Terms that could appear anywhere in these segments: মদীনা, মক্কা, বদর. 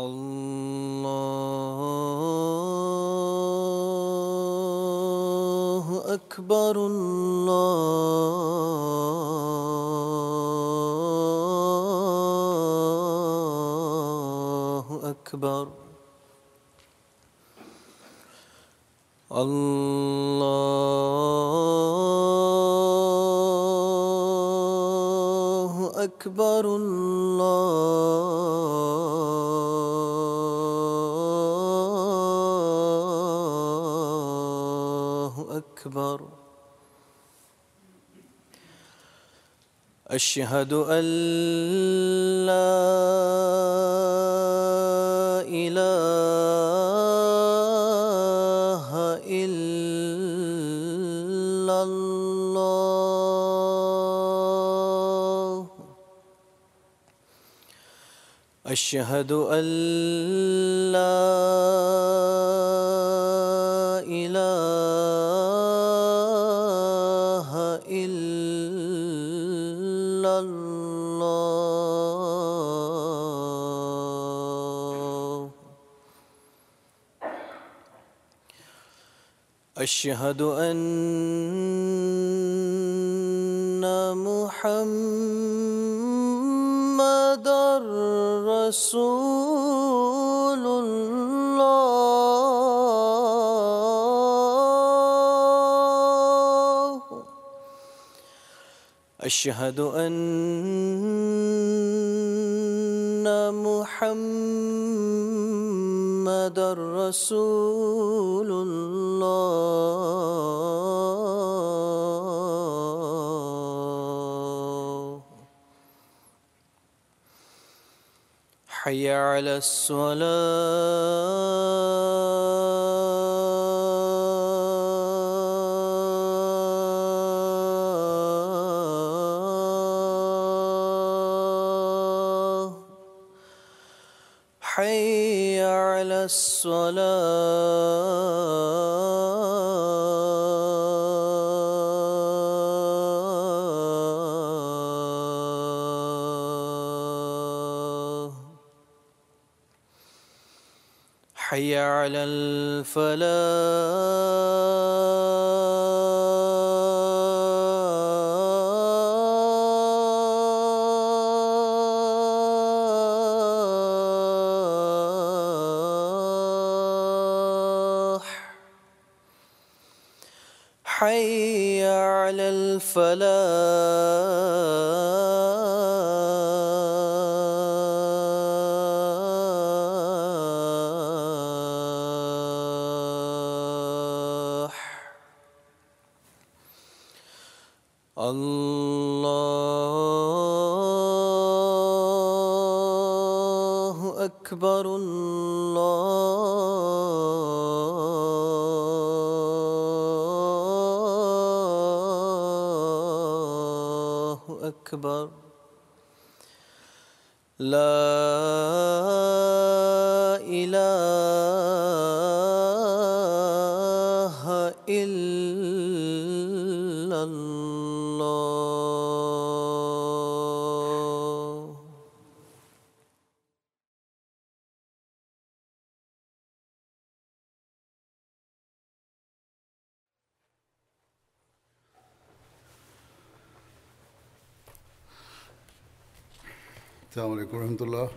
আল্লাহু আকবার আল্লাহু আকবার আল্লাহু আকবার আল্লাহু আকবার আশহাদু আল্লা ইলাহা ইল্লাল্লাহ আশহাদু আল্লা ইলাহা ইল্লাল্লাহ আশহাদু আন্না মুহাম্মাদার রাসূলুল্লাহ আশহাদু আন্না মুহাম্মাদার রাসূলুল্লাহ হাইয়া আলাস সালাহ حي على الصلاة حي على الفلاح حي على الفلاح الله أكبر الله أكبر لا إله إلا الله আসসালামু আলাইকুম রহমতুল্লাহ।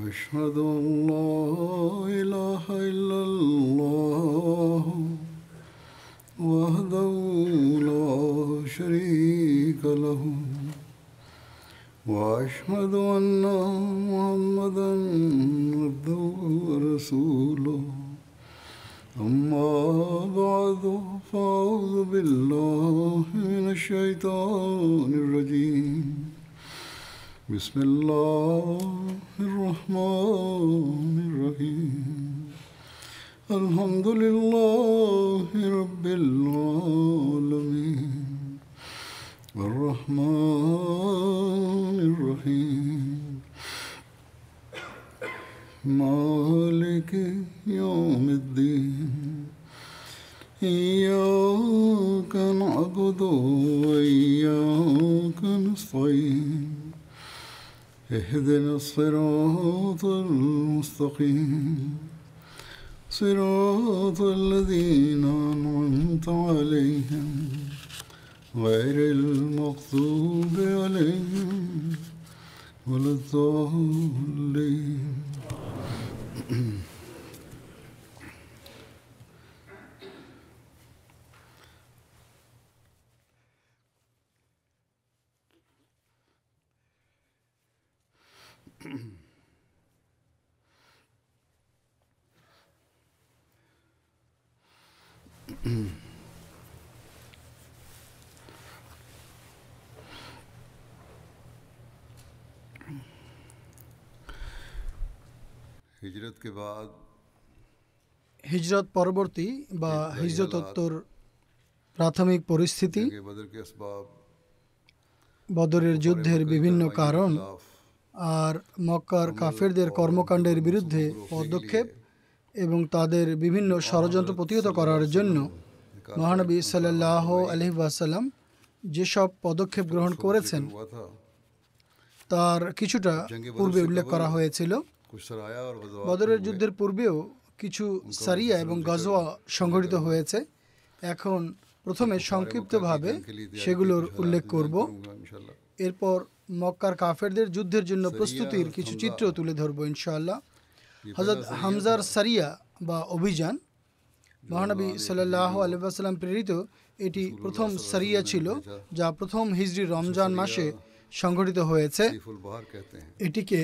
আশহাদু আল্লা ইলাহা ইল্লাল্লাহ ওয়াহদাহু লা শারীকা লাহু ওয়া আশহাদু আন্না মুহাম্মাদান আবদুহু ওয়া রাসূলুহু أما بعد فأعوذ بالله من الشيطان الرجيم بسم الله الرحمن الرحيم الحمد لله رب العالمين الرحمن الرحيم مالك يوم الدين إياك نعبد وإياك نستعين اهدنا الصراط المستقيم صراط الذين أنعمت عليهم غير المغضوب عليهم ولا الضالين হিজরত পরবর্তী বা হিজরতোত্তর প্রাথমিক পরিস্থিতি, বদরের যুদ্ধের বিভিন্ন কারণ আর মক্কার কাফেরদের কর্মকাণ্ডের বিরুদ্ধে পদক্ষেপ এবং তাদের বিভিন্ন ষড়যন্ত্র প্রতিহত করার জন্য মহানবী সাল্লাল্লাহু আলাইহি ওয়াসাল্লাম যেসব পদক্ষেপ গ্রহণ করেছেন তার কিছুটা পূর্বে উল্লেখ করা হয়েছিল। বদরের যুদ্ধের পূর্বেও কিছু সারিয়া এবং গাজওয়া সংঘটিত হয়েছে। এখন প্রথমে সংক্ষিপ্তভাবে সেগুলোর উল্লেখ করব, এরপর মক্কার কাফেরদের যুদ্ধের জন্য প্রস্তুতির কিছু চিত্র তুলে ধরবো ইনশাআল্লাহ। হযরত হামজার সারিয়া বা অভিযান, মহানবী সাল্লাল্লাহু আলাইহি ওয়াসাল্লাম প্রেরিত এটি প্রথম সারিয়া ছিল যা প্রথম হিজরি রমজান মাসে সংঘটিত হয়েছে। এটিকে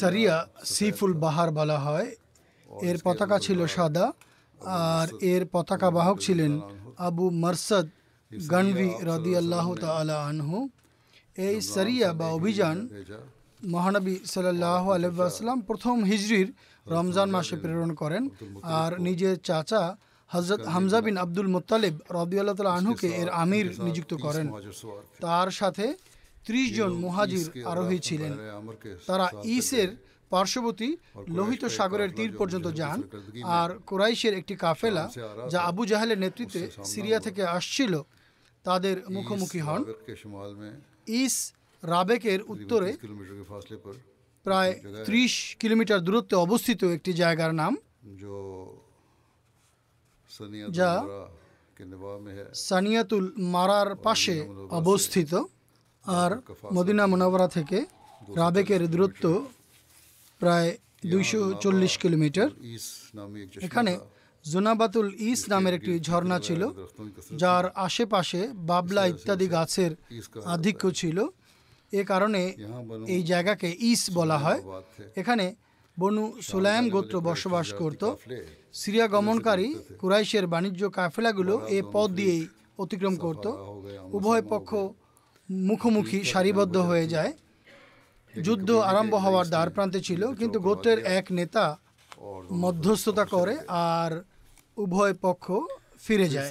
সারিয়া সিফুল বাহার বলা হয়। এর পতাকা ছিল সাদা আর এর পতাকা বাহক ছিলেন আবু মারসাদ গনভি রাদিয়াল্লাহু তাআলা আনহু। এই সারিয়া বা অভিযান মহানবী সাল্লাল্লাহু আলাইহি ওয়াসাল্লাম প্রথম হিজরির রমজান মাসে প্রেরণ করেন আর নিজের চাচা হযরত হামজা বিন আব্দুল মুত্তালিব রাদিয়াল্লাহু তাআলা আনহুকে এর আমির নিযুক্ত করেন। তার সাথে 30 জন মুহাজির আরোহী ছিলেন। তারা ইসের পার্শ্ববর্তী লোহিত সাগরের তীর পর্যন্ত যান আর কুরাইশের একটি কাফেলা যা আবু জাহেলের নেতৃত্বে সিরিয়া থেকে আসছিল তাদের মুখোমুখি হন। ইস রাবেকের উত্তরে প্রায় 30 কিলোমিটার দূরত্বে অবস্থিত একটি জায়গার নাম যা সানিয়াতুল মারার পাশে অবস্থিত, আর মদিনা মুনাওয়ারা থেকে রাবেকের দূরত্ব প্রায় 240 কিলোমিটার। এখানে জুনাবাতুল ইস নামের একটি ঝর্ণা ছিল যার আশেপাশে বাবলা ইত্যাদি গাছের আধিক্য ছিল, এ কারণে এই জায়গাকে ইস বলা হয়। এখানে বনু সুলাইম গোত্র বসবাস করত। সিরিয়া গমনকারী কুরাইশের বাণিজ্য কাফেলাগুলো এ পথ দিয়েই অতিক্রম করত। উভয় পক্ষ মুখোমুখি সারিবদ্ধ হয়ে যায়। যুদ্ধ আরম্ভ হওয়ার দ্বার প্রান্তে ছিল, কিন্তু গোত্রের এক নেতা মধ্যস্থতা করে আর উভয় পক্ষ ফিরে যায়।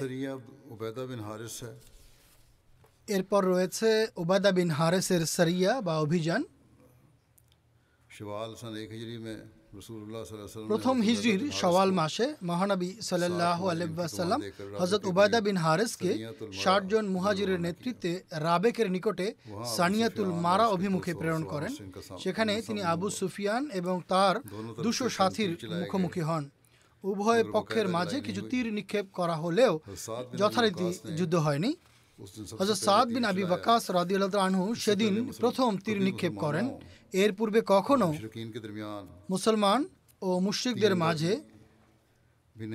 এরপর রয়েছে উবাদা বিন হারেসের সারিয়া বা অভিযান। প্রথম হিজরির শাওয়াল মাসে মহানবী সাল্লাল্লাহু আলাইহি ওয়াসাল্লাম হযরত উবাদা বিন হারেসকে 60 জন মুহাজিরের নেতৃত্বে রাবেকের নিকটে সানিয়াতুল মারা অভিমুখে প্রেরণ করেন। সেখানে তিনি আবু সুফিয়ান এবং তার 200 সাথীর মুখোমুখি হন। উভয় পক্ষের মাঝে কিছু তীর নিক্ষেপ করা হলেও যথারীতি যুদ্ধ হয়নি। হযরত সাদ বিন আবি ওয়াক্কাস রাদিয়াল্লাহু তাআলা আনহু সেদিন প্রথম তীর নিক্ষেপ করেন। এর পূর্বে কখনো মুসলমান ও মুশরিকদের মাঝে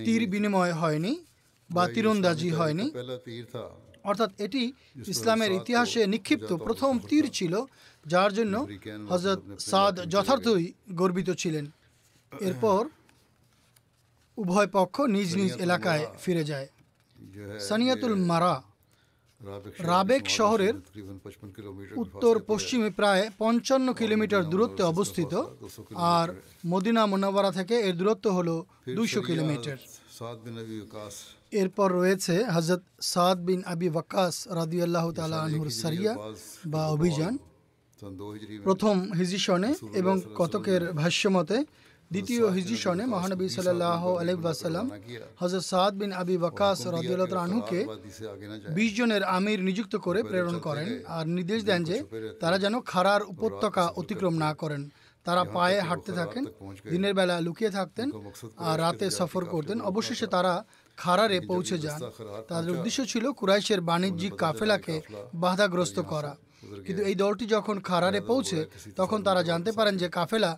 তীর বিনিময় হয়নি বা তীরন্দাজি হয়নি, অর্থাৎ এটি ইসলামের ইতিহাসে নিক্ষিপ্ত প্রথম তীর ছিল যার জন্য হযরত সাদ যথার্থই গর্বিত ছিলেন। এরপর উভয় পক্ষ নিজ নিজ এলাকায় ফিরে যায়। সানিয়াতুল মারা রাবেক শহরের উত্তর পশ্চিমে প্রায় 55 কিলোমিটার দূরত্বে অবস্থিত আর মদিনা মুনাওয়ারা থেকে এর দূরত্ব হলো 200 কিলোমিটার। এরপর রয়েছে হযরত সাদ বিন আবি ওয়াক্কাস রাদিয়াল্লাহু তাআলা আনহুর সারিয়া বা অভিযান। প্রথম হিজরি সনে এবং কতকের ভাষ্যমতে দ্বিতীয় হিজরি সনে মহানবী সাল্লাল্লাহু আলাইহি ওয়াসাল্লাম হযরত সাদ বিন আবি ওয়াক্কাস রাদিয়াল্লাহু তাআনহুকে ২০ জনের আমির নিযুক্ত করে প্রেরণ করেন আর নির্দেশ দেন যে তারা যেন খারার উপত্যকা অতিক্রম না করেন। তারা পায়ে হাঁটতে থাকেন, দিনের বেলা লুকিয়ে থাকতেন আর রাতে সফর করতেন। অবশেষে তারা খারারে পৌঁছে যান। তাদের উদ্দেশ্য ছিল কুরাইশের বাণিজ্যিক কাফেলাকে বাধাগ্রস্ত করা, কিন্তু এই দলটি যখন খারারে পৌঁছে তখন তারা জানতে পারেন যে কাফেলা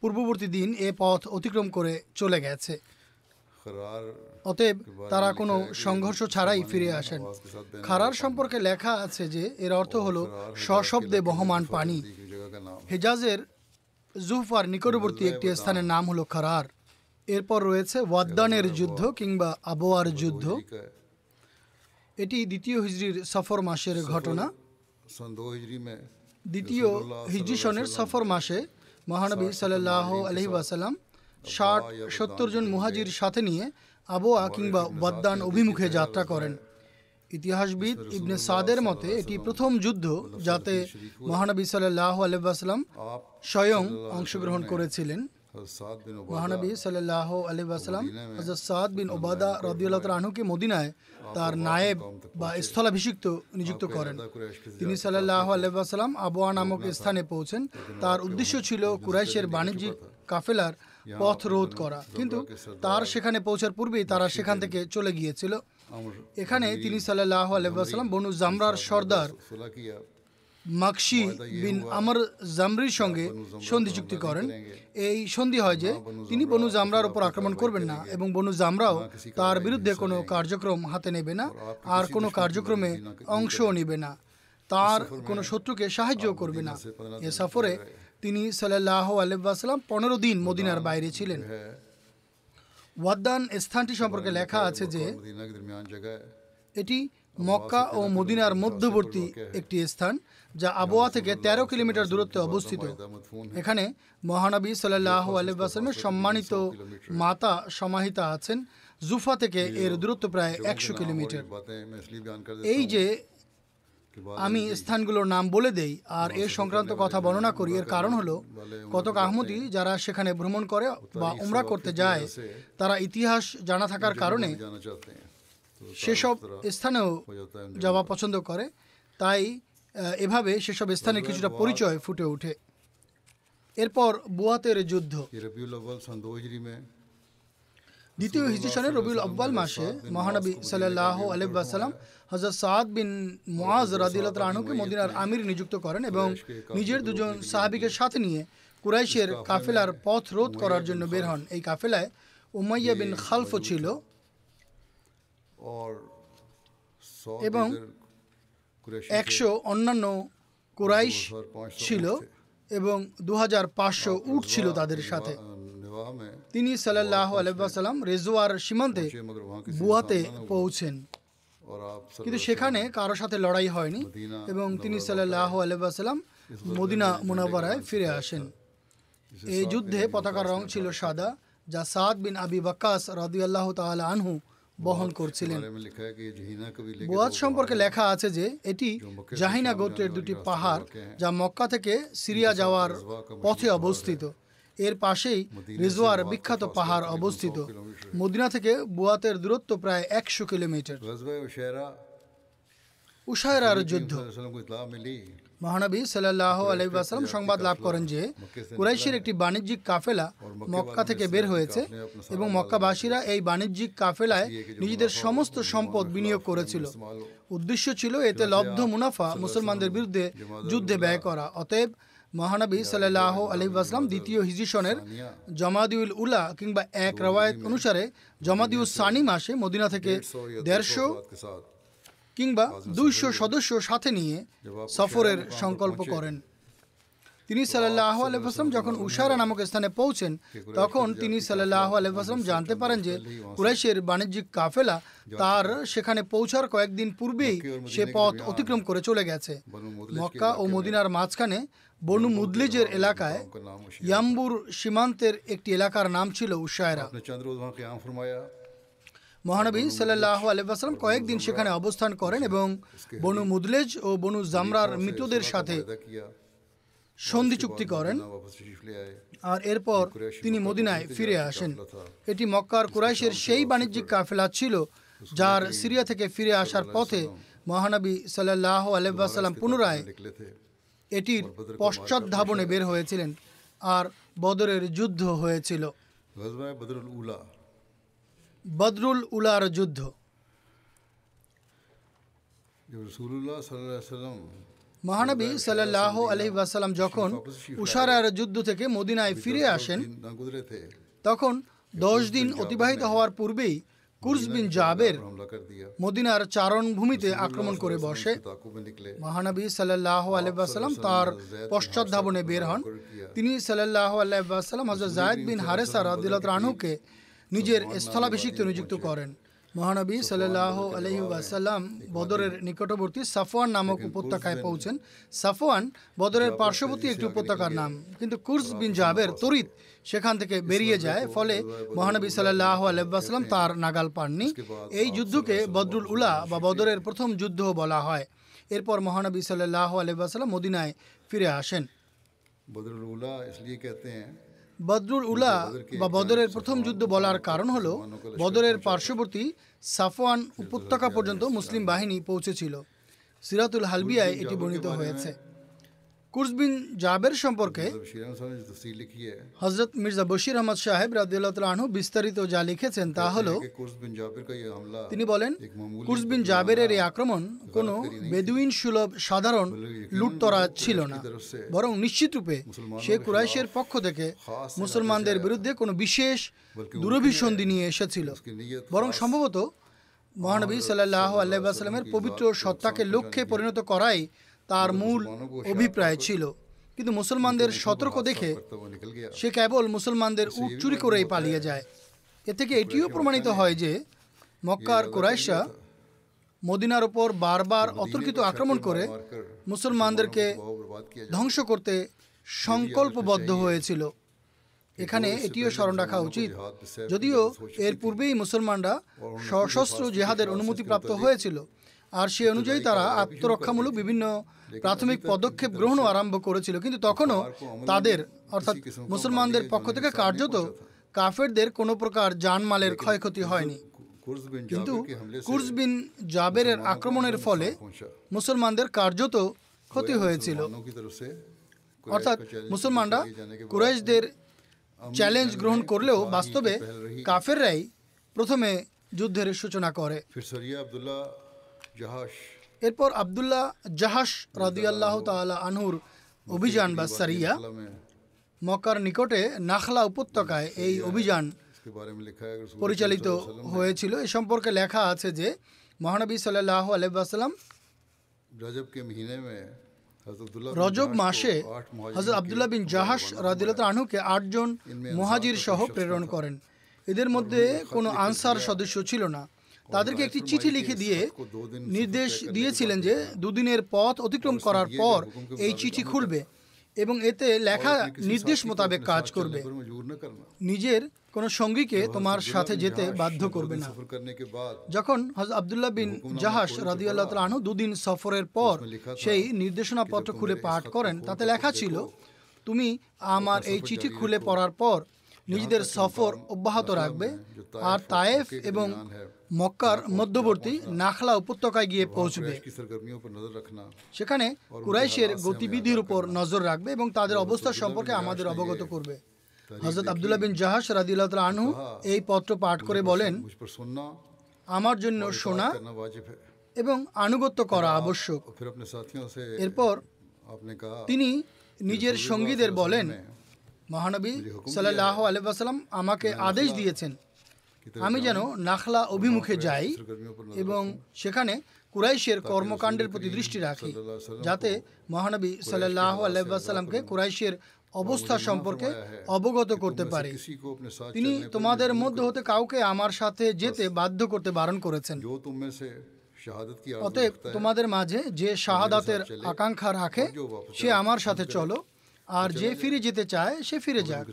পূর্ববর্তী দিন এ পথ অতিক্রম করে চলে গেছে। অতএব তারা কোনো সংঘর্ষ ছাড়াই ফিরে আসেন। খারার সম্পর্কে লেখা আছে যে এর অর্থ হলো সশব্দে বহমান পানি। হেজাজের জুফার নিকটবর্তী একটি স্থানের নাম হলো খারার। এরপর রয়েছে ওয়াদ্দানের যুদ্ধ কিংবা আবওয়ার যুদ্ধ। এটি দ্বিতীয় হিজরির সফর মাসের ঘটনা। দ্বিতীয় হিজরি সনের সফর মাসে মহানবী সাল্লাল্লাহু আলাইহি ওয়াসাল্লাম ৬০-৭০ জন মুহাজির সাথে নিয়ে আবওয়া কিংবা ওয়াদ্দান অভিমুখে যাত্রা করেন। ইতিহাসবিদ ইবনে সাদের মতে এটি প্রথম যুদ্ধ যাতে মহানবী সাল্লাল্লাহু আলাইহি ওয়াসাল্লাম স্বয়ং অংশগ্রহণ করেছিলেন। মহানবী সাল্লাল্লাহু আলাইহি ওয়াসাল্লাম হযরত সাদ বিন উবাদা রাদিয়াল্লাহু তাআলা আনহুকে মদিনায় তার নায়েব বা স্থলাভিষিক্ত নিযুক্ত করেন। তিনি সাল্লাল্লাহু আলাইহি ওয়াসাল্লাম আবওয়া নামক স্থানে পৌঁছেন। তার উদ্দেশ্য ছিল কুরাইশের বাণিজ্যিক কাফেলার পথ রোধ করা, কিন্তু তার সেখানে পৌঁছার পূর্বেই তারা সেখান থেকে চলে গিয়েছিল। এখানে তিনি সাল্লাল্লাহু আলাইহি ওয়াসাল্লাম বনু জামরার সর্দার মাকশি বিন আমর জামরির সঙ্গে সন্ধি চুক্তি করেন। এই সন্ধি হয় যে তিনি বনু জামরার উপর আক্রমণ করবেন না এবং বনু জামরাও তার বিরুদ্ধে কোনো কার্যক্রম হাতে নেবে না আর কোনো কার্যক্রমে অংশও নেবে না, তার কোনো শত্রুকে সাহায্য করবে না। এ সফরে তিনি সাল্লাল্লাহু আলাইহি ওয়াসাল্লাম ১৫ দিন মদিনার বাইরে ছিলেন। ওয়াদ্দান স্থানটি সম্পর্কে লেখা আছে যে এটি মক্কা ও মদিনার মধ্যবর্তী একটি স্থান যা আবওয়া থেকে ১৩ কিলোমিটার দূরত্বে অবস্থিত। এখানে মহানবী সাল্লাল্লাহু আলাইহি ওয়াসাল্লামের সম্মানিত মাতা সমাহিতা আছেন। জুফা থেকে এর দূরত্ব প্রায় 100 কিলোমিটার। এই যে আমি স্থানগুলোর নাম বলে দেই আর এর সংক্রান্ত কথা বর্ণনা করি, এর কারণ হলো কতক আহমদী যারা সেখানে ভ্রমণ করে বা উমরা করতে যায় তারা ইতিহাস জানা থাকার কারণে সেসব স্থানেও যাওয়া পছন্দ করে। তাই এভাবে সেসব স্থানের কিছুটা পরিচয় ফুটে ওঠে। এরপর বুয়াতের যুদ্ধ। দ্বিতীয় হিজরি সনের রবিউল আউয়াল মাসে মহানবী সাল্লাল্লাহু আলাইহি ওয়াসাল্লাম হযরত সাদ বিন মুআজ রাদিয়াল্লাহু তাআলাকে মদিনার আমির নিযুক্ত করেন এবং নিজের ২ জন সাহাবীকে সাথে নিয়ে কুরাইশের কাফেলার পথ রোধ করার জন্য বের হন। এই কাফেলায় উমাইয়া বিন খালফও ছিল এবং ১০০ অন্যান্য কুরাইশ ছিল এবং ২৫০০ উট ছিল তাদের সাথে। তিনি সাল্লাল্লাহু আলাইহি ওয়াসাল্লাম রেজওয়ার সীমান্তে বুয়াতে পৌঁছেন, কিন্তু সেখানে কারো সাথে লড়াই হয়নি এবং তিনি সাল্লাল্লাহু আলাইহি ওয়াসাল্লাম মদিনা মুনাওয়ারায় ফিরে আসেন। এই যুদ্ধে পতাকার রং ছিল সাদা, যা সাদ বিন আবি ওয়াক্কাস রাদিয়াল্লাহু তাআলা আনহু বহন করছিলেন। বুয়াত সম্পর্কে লেখা আছে যে এটি জাহিনা গোত্রের 2টি পাহাড় যা মক্কা থেকে সিরিয়া যাওয়ার পথে অবস্থিত। এর পাশেই রেজওয়ার বিখ্যাত পাহাড় অবস্থিত। মদিনা থেকে বুয়াতের দূরত্ব প্রায় ১০০ কিলোমিটার। উশায়রার যুদ্ধ। মহানবী সাল্লাল্লাহু আলাইহি ওয়াসাল্লাম সংবাদ লাভ করেন যে কুরাইশের একটি বাণিজ্যিক কাফেলা মক্কা থেকে বের হয়েছে এবং মক্কাবাসীরা এই বাণিজ্যিক কাফেলায় নিজেদের সমস্ত সম্পদ বিনিয়োগ করেছিল। উদ্দেশ্য ছিল এতে লব্ধ মুনাফা মুসলমানদের বিরুদ্ধে যুদ্ধে ব্যয় করা। অতএব মহানবী সাল্লাল্লাহু আলাইহি ওয়াসাল্লাম দ্বিতীয় হিজরি সনের জমাদিউল উলা কিংবা এক রওয়ায়াত অনুসারে জমাদিউস সানি মাসে মদিনা থেকে ১৫০ কিংবা ২০০ সদস্য সাথে নিয়ে সফরের সংকল্প করেন। তিনি সাল্লাল্লাহু আলাইহি ওয়াসাল্লাম যখন উশারা নামক স্থানে পৌঁছেন তখন তিনি সাল্লাল্লাহু আলাইহি ওয়াসাল্লাম জানতে পারেন যে কুরাইশের বাণিজ্যিক কাফেলা তার সেখানে পৌঁছার কয়েকদিন পূর্বেই সে পথ অতিক্রম করে চলে গেছে। মক্কা ও মদিনার মাঝখানে বনু মুদলিজের এলাকায় ইয়াম্বুর সীমান্তের একটি এলাকার নাম ছিল উশায়রা। মহানবী সাল্লাল্লাহু আলাইহি ওয়াসাল্লাম কয়েকদিন সেখানে অবস্থান করেন এবং বনু মুদলিজ ও বনু জামরার মৃতদের সাথে সন্ধি চুক্তি করেন আর এরপর তিনি মদিনায় ফিরে আসেন। এটি মক্কার কুরাইশের সেই বাণিজ্যিক কাফেলা ছিল যার সিরিয়া থেকে ফিরে আসার পথে মহানবী সাল্লাল্লাহু আলাইহি ওয়াসাল্লাম পুনরায় এটির পশ্চাৎধাবনে বের হয়েছিলেন আর বদরের যুদ্ধ হয়েছিল, বদরুল উলার যুদ্ধ। মহানবী সাল্লাল্লাহু আলাইহি ওয়াসাল্লাম যখন উশারার যুদ্ধ থেকে মদিনায় ফিরে আসেন তখন 10 দিন অতিবাহিত হওয়ার পূর্বেই কুরজ বিন জাবের মদিনার চারণভূমিতে আক্রমণ করে বসে। মহানবী সাল্লাল্লাহু আলাইহি ওয়াসাল্লাম তার পশ্চাৎধাবনে বের হন। তিনি সাল্লাল্লাহু আলাইহি ওয়াসাল্লাম হযরত যায়েদ বিন হারেসা রাদিয়াল্লাহু আনহুকে নিজের স্থলাভিষিক্ত নিযুক্ত করেন। মহানবী সাল্লাল্লাহু আলাইহি ওয়াসাল্লাম বদরের নিকটবর্তী সাফওয়ান নামক উপত্যকায় পৌঁছেন। সাফওয়ান বদরের পার্শ্ববর্তী একটি উপত্যকার নাম, কিন্তু কুরজ বিন জাবের তরিত সেখান থেকে বেরিয়ে যায়, ফলে মহানবী সাল্লাল্লাহু আলাইহি ওয়াসাল্লাম তার নাগাল পাননি। এই যুদ্ধকে বদরুল উলা বা বদরের প্রথম যুদ্ধ বলা হয়। এরপর মহানবী সাল্লাল্লাহু আলাইহি ওয়াসাল্লাম মদিনায় ফিরে আসেন। বদরুল উলা इसलिए कहते हैं বদরুল উলা বা বদরের প্রথম যুদ্ধ বলার কারণ হলো বদরের পার্শ্ববর্তী সাফওয়ান উপত্যকা পর্যন্ত মুসলিম বাহিনী পৌঁছেছিল। সিরাতুল হালবিয়ায় এটি বর্ণিত হয়েছে। কুরজ বিন জাবের সম্পর্কে হজরত মির্জা বশির আহমদ সাহেব রাদিয়াল্লাহু আনহু বিস্তারিত যা লিখেছেন তা হলো, তিনি বলেন, কুরজ বিন জাবেরের এই আক্রমণ কোনো বেদুইন সুলভ সাধারণ লুটতরা ছিল না, বরং নিশ্চিতরূপে সে কুরাইশের পক্ষ থেকে মুসলমানদের বিরুদ্ধে কোনো বিশেষ দুরভিসন্ধি নিয়ে এসেছিল, বরং সম্ভবত মহানবী সাল্লাল্লাহু আলাইহি ওয়াসাল্লামের পবিত্র সত্তাকে লক্ষ্যে পরিণত করাই তার মূল অভিপ্রায় ছিল। কিন্তু মুসলমানদের সতর্ক দেখে সে কেবল মুসলমানদের উট চুরি করেই পালিয়ে যায়। এ থেকে এটিও প্রমাণিত হয় যে মক্কার কুরাইশরা মদিনার ওপর বারবার অতর্কিত আক্রমণ করে মুসলমানদেরকে ধ্বংস করতে সংকল্পবদ্ধ হয়েছিল। এখানে এটিও স্মরণ রাখা উচিত, যদিও এর পূর্বেই মুসলমানরা সশস্ত্র জিহাদের অনুমতিপ্রাপ্ত হয়েছিল আর সে অনুযায়ী তারা আত্মরক্ষামূলক বিভিন্ন প্রাথমিক পদক্ষেপ গ্রহণও আরম্ভ করেছিল, কিন্তু তখনও তাদের অর্থাৎ মুসলমানদের পক্ষ থেকে কার্যত কাফেরদের কোনো প্রকার জানমালের ক্ষয়ক্ষতি হয়নি। কিন্তু কুরজ বিন জাবেরের আক্রমণের ফলে মুসলমানদের কার্যত ক্ষতি হয়েছিল, অর্থাৎ মুসলমানরা কুরাইশদের চ্যালেঞ্জ গ্রহণ করলেও বাস্তবে কাফেররাই প্রথমে যুদ্ধের সূচনা করে। এরপর আব্দুল্লাহ জাহাশ রাদিয়াল্লাহু তাআলা আনহুর অভিযান বা সারিয়া মক্কার নিকটে নাখলা উপত্যকায় এই অভিযান পরিচালিত হয়েছিল। এ সম্পর্কে লেখা আছে যে মহানবী সাল্লাল্লাহু আলাইহি ওয়াসাল্লাম রজব মাসে হযরত আব্দুল্লাহ বিন জাহাশ রাদিয়াল্লাহু আনহুকে 8 জন মুহাজির সহ প্রেরণ করেন। এদের মধ্যে কোনো আনসার সদস্য ছিল না। তাদেরকে একটি চিঠি লিখে দিয়ে নির্দেশ দিয়েছিলেন যে 2 দিনের পথ অতিক্রম করার পর এই চিঠি খুলবে এবং এতে লেখা নির্দেশ মোতাবেক কাজ করবে, নিজের কোনো সঙ্গীকে তোমার সাথে যেতে বাধ্য করবে না। যখন হযরত আব্দুল্লাহ বিন জাহাশ রাদিয়াল্লাহু তাআলা আনহু 2 দিন সফরের পর সেই নির্দেশনা পত্র খুলে পাঠ করেন, তাতে লেখা ছিল, তুমি আমার এই চিঠি খুলে পড়ার পর নিজেদের সফর অব্যাহত রাখবে আর তায়েফ এবং মক্কার মধ্যবর্তী নাখলা উপত্যকায় গিয়ে পৌঁছবে, সেখানে কুরাইশের গতিবিধির উপর নজর রাখবে এবং তাদের অবস্থা সম্পর্কে আমাদের অবগত করবে। হযরত আব্দুল্লাহ বিন জাহাশ রাদিয়াল্লাহু তাআলা আনহু এই পত্র পাঠ করে বলেন, আমার জন্য শোনা এবং আনুগত্য করা আবশ্যক। এরপর তিনি নিজের সঙ্গীদের বলেন, মহানবী সাল্লাল্লাহু আলাইহি ওয়াসাল্লাম আমাকে আদেশ দিয়েছেন আমি যেন নাখলা অভিমুখে যাই এবং সেখানে কুরাইশের কর্মকাণ্ডের প্রতি দৃষ্টি রাখি, যাতে মহানবী সাল্লাল্লাহু আলাইহি ওয়াসাল্লামকে কুরাইশের অবস্থা সম্পর্কে অবগত করতে পারি। তিনি তোমাদের মধ্য হতে কাউকে আমার সাথে যেতে বাধ্য করতে বারণ করেছেন, অতএব তোমাদের মাঝে যে শাহাদাতের আকাঙ্ক্ষা রাখে সে আমার সাথে চলো আর যে ফিরে যেতে চায় সে ফিরে যায়।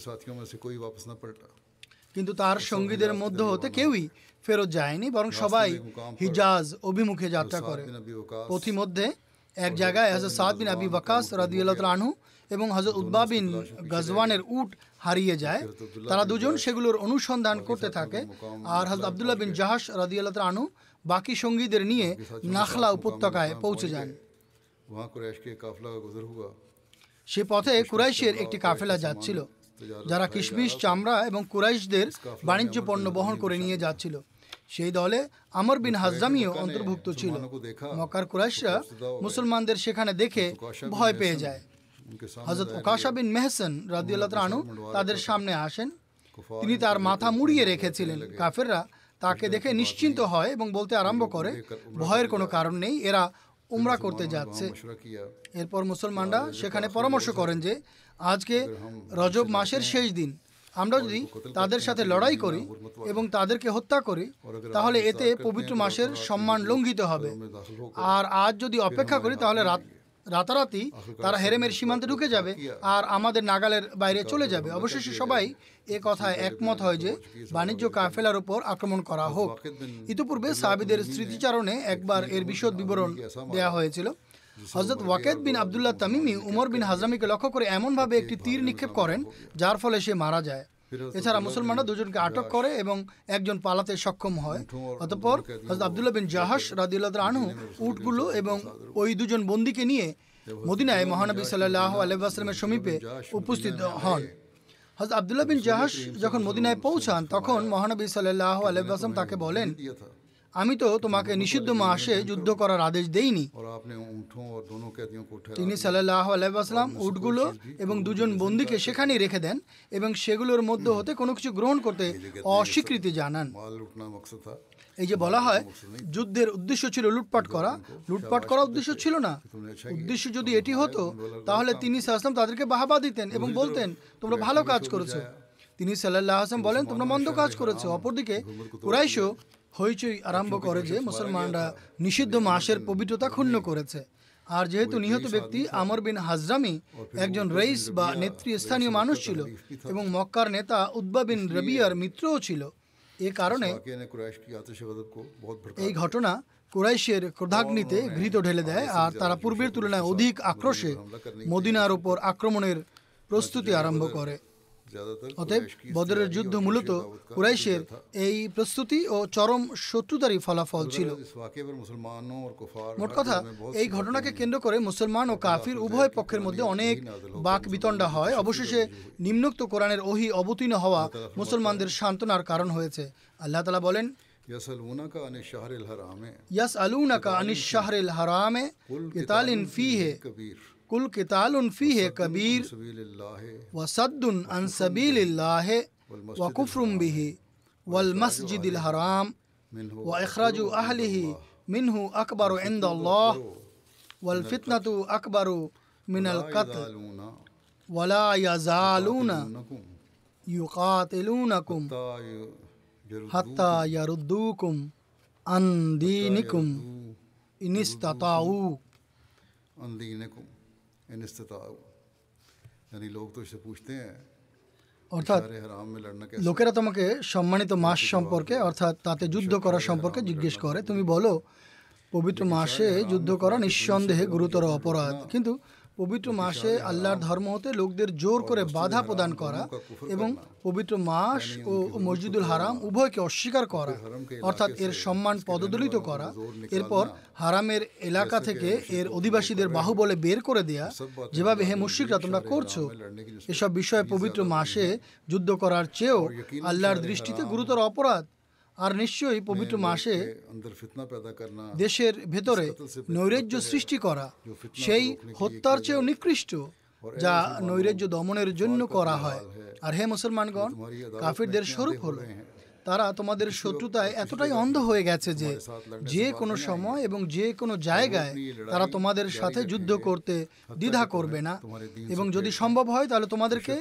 কিন্তু তার সঙ্গীদের মধ্য হতে কেউই ফেরত যায়নি, বরং সবাই হিজাজ অভিমুখে যাত্রা করে। পথিমধ্যে এক জায়গায় হযরত সা'দ বিন আবি ওয়াক্কাস রাদিয়াল্লাহু আনহু এবং হযরত উতবা বিন গাজওয়ানের উট হারিয়ে যায়। তারা দুজন সেগুলোর অনুসন্ধান করতে থাকে, আর হযরত আব্দুল্লাহ বিন জাহাশ রাদিয়াল্লাহু তাআলা আনহু বাকি সঙ্গীদের নিয়ে নাখলা উপত্যকায় পৌঁছে যান। সে পথে কুরাইশের একটি কাফেলা যাচ্ছিল, যারা কিশমিশ, চামড়া এবং কুরাইশদের বাণিজ্য পণ্য বহন করে নিয়ে যাচ্ছিল। সেই দলে আমর বিন হাজজামিও অন্তর্ভুক্ত ছিল। মক্কার কুরাইশরা মুসলমানদের সেখানে দেখে ভয় পেয়ে যায়। হযরত উকাশা বিন মেহসান রাদিয়াল্লাহু তাআলা আনহু তাদের সামনে আসেন। তিনি তার মাথা মুড়িয়ে রেখেছিলেন। কাফেররা তাকে দেখে নিশ্চিন্ত হয় এবং বলতে আরম্ভ করে, ভয়ের কোনো কারণ নেই, এরা উমরা করতে যাচ্ছে। এরপর মুসলমানরা সেখানে পরামর্শ করেন যে আজকে রজব মাসের শেষ দিন, আমরা যদি তাদের সাথে লড়াই করি এবং তাদেরকে হত্যা করি তাহলে এতে পবিত্র মাসের সম্মান লঙ্ঘিত হবে, আর আজ যদি অপেক্ষা করি তাহলে রাতারাতি তারা হেরেমের সীমান্তে ঢুকে যাবে আর আমাদের নাগালের বাইরে চলে যাবে। অবশেষে সবাই এ কথায় একমত হয় যে বাণিজ্য কাফেলার উপর আক্রমণ করা হোক। ইতিপূর্বে সাহাবিদের স্মৃতিচারণে একবার এর বিশদ বিবরণ দেয়া হয়েছিল। হযরত ওয়াকেদ বিন আব্দুল্লাহ তামিমি উমর বিন হাজজামিকে লক্ষ্য করে এমনভাবে একটি তীর নিক্ষেপ করেন যার ফলে সে মারা যায়। এছাড়া মুসলমানরা দুজনকে আটক করে এবং একজন পালাতে সক্ষম হয়। অতঃপর হযরত আব্দুল্লাহ বিন জাহাশ রাদিয়াল্লাহু তাআলা আনহু উটগুলো এবং ওই দুজন বন্দীকে নিয়ে মদিনায় মহানবী সাল্লাল্লাহু আলাইহি ওয়াসাল্লামের সমীপে উপস্থিত হন। হযরত আব্দুল্লাহ বিন জাহাশ যখন মদিনায় পৌঁছান তখন মহানবী সাল্লাল্লাহু আলাইহি ওয়াসাল্লাম তাকে বলেন, আমি তো তোমাকে নিষিদ্ধ মাসে যুদ্ধ করার আদেশ দেইনি। তিনি সাল্লাল্লাহু আলাইহি ওয়াসাল্লাম উটগুলো এবং দুজন বন্দীকে সেখানেই রেখে দেন এবং সেগুলোর মধ্যে হতে কোনো কিছু গ্রহণ করতে অস্বীকৃতি জানান। এই যে বলা হয় যুদ্ধের উদ্দেশ্য ছিল লুটপাট করা, লুটপাট করা উদ্দেশ্য ছিল না। উদ্দেশ্য যদি এটি হতো তাহলে তিনি সাল্লাল্লাহু তাদেরকে বাহবা দিতেন এবং বলতেন, তোমরা ভালো কাজ করেছো। তিনি সাল্লাল্লাহু আলাইহি ওয়াসাল্লাম বলেন, তোমরা মন্দ কাজ করেছো। অপরদিকে কুরাইশও হইচই আরম্ভ করে যে মুসলমানরা নিষিদ্ধ মাসের পবিত্রতা ক্ষুণ্ণ করেছে। আর যেহেতু নিহত ব্যক্তি আমর বিন হাজজামি একজন রইস বা নেতৃস্থানীয় মানুষ ছিল এবং মক্কার নেতা উতবা বিন রবিয়ার মিত্রও ছিল, এ কারণে এই ঘটনা কুরাইশের ক্রোধাগ্নিতে ঘৃত ঢেলে দেয় আর তারা পূর্বের তুলনায় অধিক আক্রোশে মদিনার উপর আক্রমণের প্রস্তুতি আরম্ভ করে। অতএব বদরের যুদ্ধ মূলত কুরাইশের এই প্রস্তুতি ও চরম শত্রুতারই ফলাফল ছিল। মোট কথা, এই ঘটনাকে কেন্দ্র করে মুসলমান ও কাফির উভয় পক্ষের মধ্যে অনেক বাকবিতণ্ডা হয়। অবশেষে নিম্নোক্ত কোরআনের ওহী অবতীর্ণ হওয়া মুসলমানদের সান্ত্বনার কারণ হয়েছে। আল্লাহ তাআলা বলেন, ইয়াসআলুনাকা আনিশ শাহরিল হারামে কিতালিন ফীহি কুল কিতালুন ফীহি কবীর ওয়া সাদ্দুন আন সাবিলিল্লাহি ওয়া কুফরুম বিহি ওয়াল মসজিদিল হারাম ওয়া ইখরাজু আহলিহি মিনহু আকবারু ইনদাল্লাহ ওয়াল ফিতনাতু আকবারু মিনাল কতল ওয়া লা ইয়াজালুনা ইউকাতিলুনাকুম হাত্তা ইয়ারুদ্দুকুম আন দীনিকুম ইন ইসতাতাউ। অর্থাৎ লোকেরা তোমাকে সম্মানিত মাস সম্পর্কে, অর্থাৎ তাতে যুদ্ধ করা সম্পর্কে জিজ্ঞেস করে। তুমি বলো, পবিত্র মাসে যুদ্ধ করা নিঃসন্দেহে গুরুতর অপরাধ, কিন্তু পবিত্র মাসে আল্লাহর ধর্ম হতে লোকদের জোর করে বাধা প্রদান করা এবং পবিত্র মাস ও মসজিদুল হারাম উভয়কে অস্বীকার করা, অর্থাৎ এর সম্মান পদদলিত করা, এরপর হারামের এলাকা থেকে এর অধিবাসীদের বাহুবলে বের করে দেয়া, যেভাবে হে মুশরিকরা তোমরা করছো, এসব বিষয়ে পবিত্র মাসে যুদ্ধ করার চেয়েও আল্লাহর দৃষ্টিতে গুরুতর অপরাধ। আর নিশ্চয়ই পবিত্র মাসে দেশের ভেতরে নৈরাজ্য সৃষ্টি করা সেই হত্যার চেয়েও নিকৃষ্ট যা নৈরাজ্য দমনের জন্য করা হয়। আর হে মুসলমানগণ, কাফিরদের স্বরূপ হলো তারা তোমাদের শত্রুতায় এতটাই অন্ধ হয়ে গেছে যে যে কোনো সময় এবং যে কোনো জায়গায় তারা তোমাদের সাথে যুদ্ধ করতে দ্বিধা করবে না, এবং যদি সম্ভব হয় তাহলে তোমাদেরকে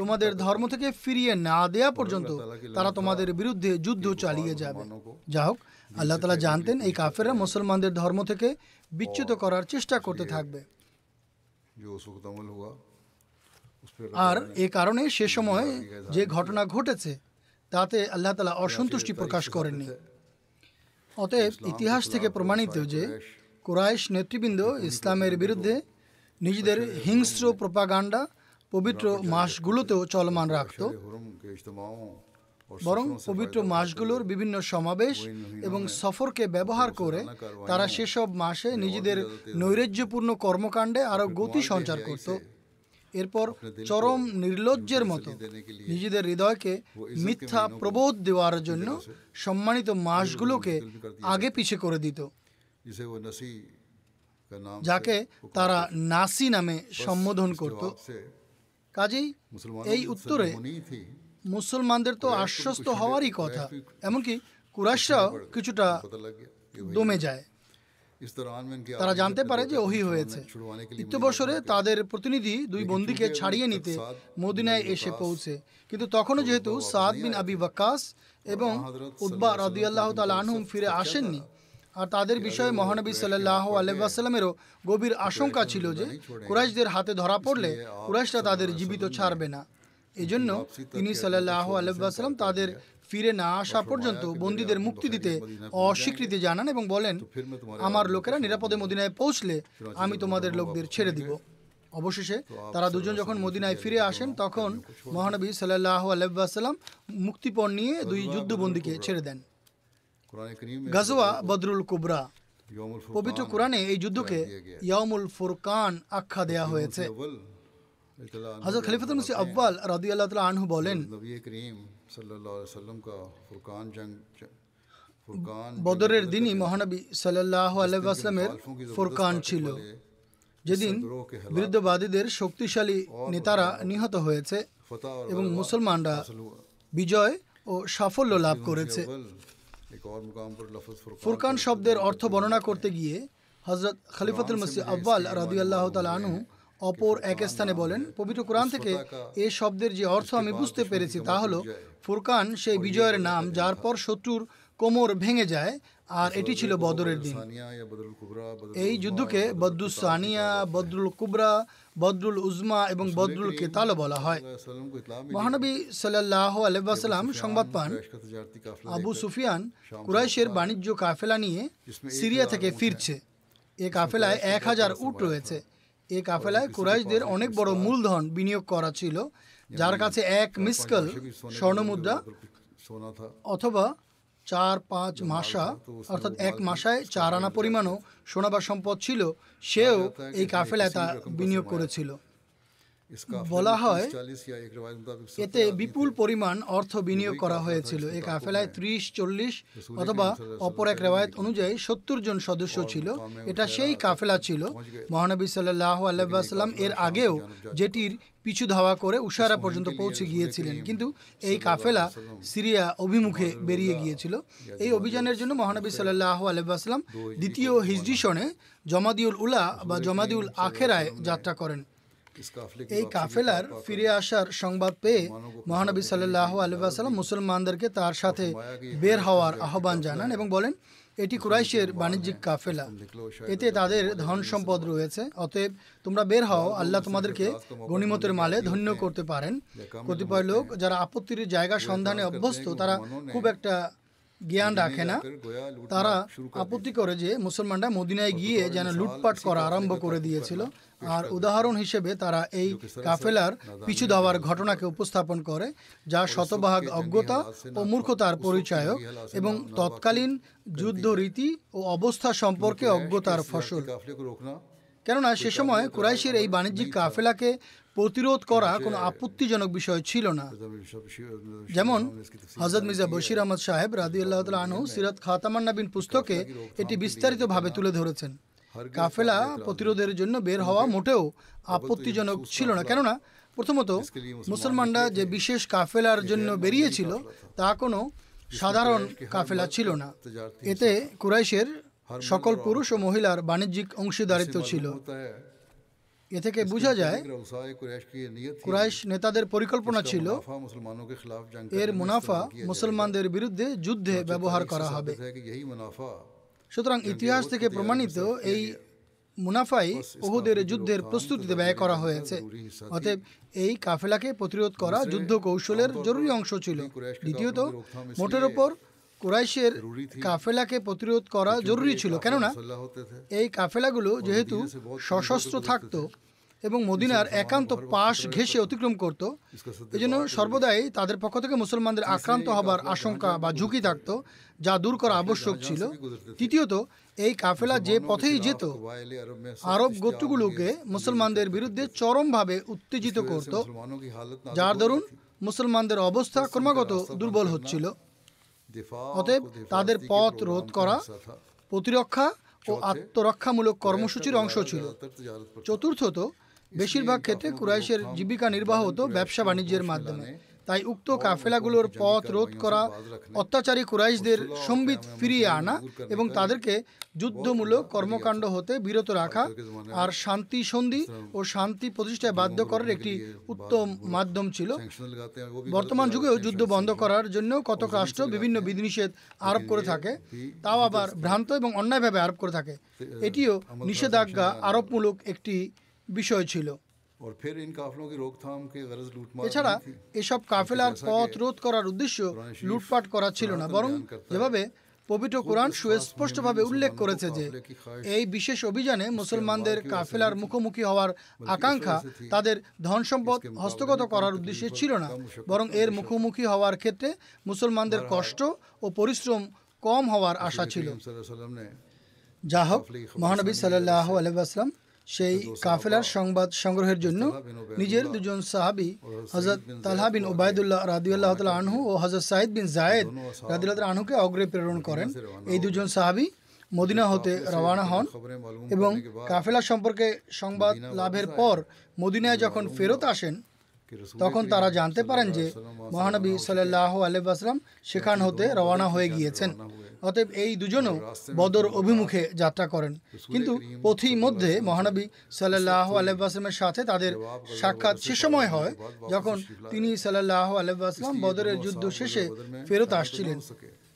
তোমাদের ধর্ম থেকে ফিরিয়ে না দেয়া পর্যন্ত তারা তোমাদের বিরুদ্ধে যুদ্ধ চালিয়ে যাবে। যা হোক, আল্লাহ তাআলা জানতেন এই কাফেররা মুসলমানদের ধর্ম থেকে বিচ্যুত করার চেষ্টা করতে থাকবে, আর এ কারণে সে সময় যে ঘটনা ঘটেছে তাতে আল্লাহ তাআলা অসন্তুষ্টি প্রকাশ করেননি। অতএব ইতিহাস থেকে প্রমাণিত যে কুরাইশ নেতৃবৃন্দ ইসলামের বিরুদ্ধে নিজেদের হিংস্র প্রোপাগান্ডা পবিত্র মাসগুলোতেও চলমান রাখত, বরং পবিত্র মাসগুলোর বিভিন্ন সমাবেশ এবং সফরকে ব্যবহার করে তারা সেসব মাসে নিজেদের নৈরাজ্যপূর্ণ কর্মকাণ্ডে আরও গতি সঞ্চার করত। এরপর চরম নির্লজ্জের মতো নিজেদের হৃদয়কে মিথ্যা প্রবোধ দেওয়ার জন্য সম্মানিত মাসগুলোকে আগে পিছে করে দিত, যাকে তারা নাসি নামে সম্বোধন করত। কাজেই এই উত্তরে মুসলমানদের তো আশ্বস্ত হওয়ারই কথা, এমনকি কুরাইশরাও কিছুটা দমে যায়। তারা জানতে পারে যে ওহী হয়েছে। ইত্যবসরে তাদের প্রতিনিধি দুই বন্দীকে ছাড়িয়ে নিতে মদিনায় এসে পৌঁছে, কিন্তু তখনও যেহেতু সাদ বিন আবি ওয়াক্কাস এবং উতবা রাদিয়াল্লাহু তাআলা আনহুম ফিরে আসেননি, আর তাদের বিষয়ে মহানবী সাল্লাল্লাহু আলাইহি ওয়াসাল্লামেরও গভীর আশঙ্কা ছিল যে কুরাইশদের হাতে ধরা পড়লে কুরাইশরা তাদের জীবিত ছাড়বে না, এজন্য তিনি সাল্লাল্লাহু আলাইহি ওয়াসাল্লাম তাদের ফিরে না আসা পর্যন্ত বন্দীদের মুক্তি দিতে অস্বীকৃতি জানান এবং বলেন, আমার লোকেরা নিরাপদে মদিনায় পৌঁছলে আমি তোমাদের লোকদের ছেড়ে দিব। অবশেষে তারা দুজন যখন মদিনায় ফিরে আসেন, তখন মহানবী সাল্লাল্লাহু আলাইহি ওয়াসাল্লাম মুক্তিপণ নিয়ে দুই যুদ্ধবন্দীকে ছেড়ে দেন। গাজওয়া বদরুল কুবরা। পবিত্র কোরআনে এই যুদ্ধকে ইয়াউমুল ফুরকান আখ্যা দেয়া হয়েছে। হযরত খলিফাতুল মুসলিমিন আউয়াল রাদিয়াল্লাহু তাআলা আনহু বলেন, বদরের দিনই মহানবী সাল্লাল্লাহু আলাইহি ওয়াসাল্লামের ফুরকান ছিল, যেদিন বিরুদ্ধবাদীদের শক্তিশালী নেতারা নিহত হয়েছে এবং মুসলমানরা বিজয় ও সাফল্য লাভ করেছে। ফুরকান শব্দের অর্থ বর্ণনা করতে গিয়ে হযরত খলিফাতুল মুসলিমিন আউয়াল রাদিয়াল্লাহু তাআলা আনহু অপর এক স্থানে বলেন, পবিত্র কোরআন থেকে এই শব্দের যে অর্থ আমি বুঝতে পেরেছি তা হলো ফুরকান সেই বিজয়ের নাম যার পর শত্রুর কোমর ভেঙে যায়, আর এটি ছিল বদরের দিন। এই যুদ্ধকে বদরুস সানিয়া, বদরুল কুবরা, বদরুল উজমা এবং বদরুল কেতাল বলা হয়। মহানবী সাল্লাল্লাহু আলাইহি ওয়াসাল্লাম সংবাদ পান আবু সুফিয়ান কুরাইশের বাণিজ্য কাফেলা নিয়ে সিরিয়া থেকে ফিরছে। এ কাফেলায় 1000 উট রয়েছে। এই কাফেলায় কুরাইশদের অনেক বড় মূলধন বিনিয়োগ করা ছিল, যার কাছে 1 মিসকাল স্বর্ণমুদ্রা অথবা 4-5 মাসা অর্থাৎ 1 মাসায় 4 আনা পরিমাণও সোনা বা সম্পদ ছিল। সেও এই কাফেলায় তা বিনিয়োগ করেছিল। বলা হয় এতে বিপুল পরিমাণ অর্থ বিনিয়োগ করা হয়েছিল। এই কাফেলায় 30-40 অথবা অপর এক রেওয়ায়েত অনুযায়ী 70 জন সদস্য ছিল। এটা সেই কাফেলা ছিল মহানবী সাল্লাল্লাহু আলাইহি ওয়াসাল্লাম এর আগেও যেটির পিছু ধাওয়া করে উশারা পর্যন্ত পৌঁছে গিয়েছিলেন, কিন্তু এই কাফেলা সিরিয়া অভিমুখে বেরিয়ে গিয়েছিল। এই অভিযানের জন্য মহানবী সাল্লাল্লাহু আলাইহি ওয়াসাল্লাম 2য় হিজরি সনে জমাদিউল উলা বা জমাদিউল আখেরায় যাত্রা করেন। এই কাফেলার ফিরে আসার সংবাদ পেয়ে মহানবী সাল্লাল্লাহু আলাইহি ওয়াসাল্লাম মুসলমানদেরকে তার সাথে বের হওয়ার আহ্বান জানান এবং বলেন, এটি কুরাইশের বাণিজ্যিক কাফেলা, এতে তাদের ধন সম্পদ রয়েছে, অতএব তোমরা বের হও, আল্লাহ তোমাদেরকে গনিমতের মালে ধন্য করতে পারেন। কতিপয় লোক যারা আপত্তির জায়গা সন্ধানে অভ্যস্ত, তারা খুব একটা জ্ঞান রাখে না, তারা আপত্তি করে যে মুসলমানরা মদিনায় গিয়ে যেন লুটপাট করা আরম্ভ করে দিয়েছিল, আর উদাহরণ হিসেবে তারা এই কাফেলার পিছু দেওয়ার ঘটনাকে উপস্থাপন করে, যা শতভাগ অজ্ঞতা ও মূর্খতার পরিচায়ক এবং তৎকালীন যুদ্ধরীতি ও অবস্থা সম্পর্কে অজ্ঞতার ফসল। কেননা সে সময় কুরাইশের এই বাণিজ্যিক কাফেলাকে প্রতিরোধ করা কোনো আপত্তিজনক বিষয় ছিল না। যেমন হযরত মির্জা বশির আহমদ সাহেব রাদিয়াল্লাহু তাআলা আনহু সিরাত খাতামান নবীন পুস্তকে এটি বিস্তারিতভাবে তুলে ধরেছেন। কাফেলা প্রতিরোধের জন্য বের হওয়া মোটেও আপত্তিজনক ছিল না, কেননা প্রথমত মুসলমানরা যে বিশেষ কাফেলার জন্য বেরিয়েছিল তা কোনো সাধারণ কাফেলা ছিল না, এতে কুরাইশের সকল পুরুষ ও মহিলার বাণিজ্যিক অংশীদারিত্ব ছিল। এ থেকে বোঝা যায় কুরাইশ নেতাদের পরিকল্পনা ছিল এর মুনাফা মুসলমানদের বিরুদ্ধে যুদ্ধে ব্যবহার করা হবে। সুতরাং ইতিহাস থেকে প্রমাণিত এই মুনাফাই উহুদের যুদ্ধের প্রস্তুতিতে ব্যয় করা হয়েছে। অতএব এই কাফেলাকে প্রতিরোধ করা যুদ্ধ কৌশলের জরুরি অংশ ছিল। দ্বিতীয়ত, মোটের ওপর কুরাইশের কাফেলাকে প্রতিরোধ করা জরুরি ছিল, কেননা এই কাফেলাগুলো যেহেতু সশস্ত্র থাকত এবং মদিনার একান্ত পাশ ঘেঁষে অতিক্রম করত, এজন্য সর্বদাই তাদের পক্ষ থেকে মুসলমানদের আক্রান্ত হবার আশঙ্কা বা ঝুঁকি থাকত, যা দূর করা আবশ্যক ছিল। তৃতীয়ত, এই কাফেলা যে পথেই যেত আরব গোত্রগুলোকে মুসলমানদের বিরুদ্ধে চরমভাবে উত্তেজিত করত, যার দরুন মুসলমানদের অবস্থা ক্রমাগত দুর্বল হচ্ছিল। অতএব তাদের পথ রোধ করা প্রতিরক্ষা ও আত্মরক্ষামূলক কর্মসূচির অংশ ছিল। চতুর্থত, বেশিরভাগ ক্ষেত্রে কুরাইশের জীবিকা নির্বাহ হতো ব্যবসা বাণিজ্যের মাধ্যমে, তাই উক্ত কাফেলাগুলোর পথ রোধ করা, অত্যাচারী কুরাইশদের সম্বিত ফিরিয়ে আনা এবং তাদেরকে যুদ্ধমূলক কর্মকাণ্ড হতে বিরত রাখা আর শান্তি সন্ধি ও শান্তি প্রতিষ্ঠায় বাধ্য করার একটি উত্তম মাধ্যম ছিল। বর্তমান যুগেও যুদ্ধ বন্ধ করার জন্য কতক রাষ্ট্র বিভিন্ন বিধিনিষেধ আরোপ করে থাকে, তাও আবার ভ্রান্ত এবং অন্যায়ভাবে আরোপ করে থাকে। এটিও নিষেধাজ্ঞা আরোপমূলক একটি বিষয় ছিল। এছাড়া এসব কাফেলার পথ রোধ করার উদ্দেশ্য লুটপাট করা ছিল না, বরং যেভাবে পবিত্র কোরআন সুস্পষ্টভাবে উল্লেখ করেছে যে এই বিশেষ অভিযানে মুসলমানদের কাফেলার মুখোমুখি হওয়ার আকাঙ্ক্ষা তাদের ধন সম্পদ হস্তগত করার উদ্দেশ্যে ছিল না, বরং এর মুখোমুখি হওয়ার ক্ষেত্রে মুসলমানদের কষ্ট ও পরিশ্রম কম হওয়ার আশা ছিল। যা হোক, মহানবী সাল্লাল্লাহু আলাইহি ওয়াসাল্লাম সেই কাফেলার সংবাদ সংগ্রহের জন্য নিজের দুজন সাহাবী হযরত তালহা বিন উবাইদুল্লাহ রাদিয়াল্লাহু তাআলা আনহু ও হযরত সাঈদ বিন যায়েদ রাদিয়াল্লাহু তাআলা আনহুকে অগ্রে প্রেরণ করেন। এই দুজন সাহাবী মদিনা হতে রওনা হন এবং কাফেলা সম্পর্কে সংবাদ লাভের পর মদিনায় যখন ফেরত আসেন, তখন তারা জানতে পারেন যে মহানবী সাল্লাল্লাহু আলাইহি ওয়াসাল্লাম সেখান হতে রওনা হয়ে গিয়েছেন। অতএব এই দুজনও বদর অভিমুখে যাত্রা করেন, কিন্তু পথিমধ্যে মহানবী সাল্লাল্লাহু আলাইহি ওয়াসাল্লামের সাথে তাদের সাক্ষাৎ সে সময় হয় যখন তিনি সাল্লাল্লাহু আলাইহি ওয়াসাল্লাম বদরের যুদ্ধ শেষে ফেরত আসছিলেন।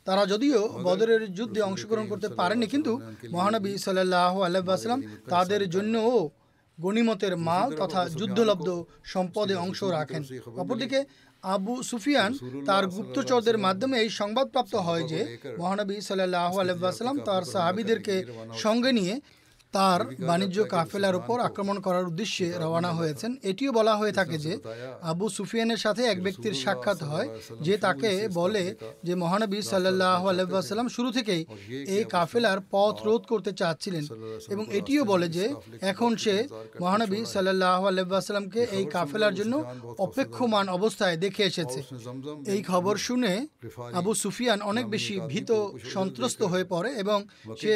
তারা যদিও বদরের যুদ্ধে অংশগ্রহণ করতে পারেননি, কিন্তু মহানবী সাল্লাল্লাহু আলাইহি ওয়াসাল্লাম তাদের জন্যও গনিমতের মাল তথা যুদ্ধলব্ধ সম্পদে অংশ রাখেন। অপরদিকে আবু সুফিয়ান তার গুপ্তচরদের মাধ্যমে এই সংবাদপ্রাপ্ত হয় যে মহানবী সাল্লাল্লাহু আলাইহি ওয়াসাল্লাম তার সাহাবীদেরকে সঙ্গে নিয়ে তার বাণিজ্য কাফেলার উপর আক্রমণ করার উদ্দেশ্যে রওনা হয়েছেন। এটিও বলা হয়ে থাকে যে আবু সুফিয়ানের সাথে এক ব্যক্তির সাক্ষাৎ হয় যে তাকে বলে যে মহানবী সাল্লাল্লাহু আলাইহি ওয়াসাল্লাম শুরু থেকেই এই কাফেলার পথ রোধ করতে চাচ্ছিলেন, এবং এটিও বলে যে এখন সে মহানবী সাল্লাল্লাহু আলাইহি ওয়াসাল্লামকে এই কাফেলার জন্য অপেক্ষমান অবস্থায় দেখে এসেছে। এই খবর শুনে আবু সুফিয়ান অনেক বেশি ভীত সন্ত্রস্ত হয়ে পড়ে এবং সে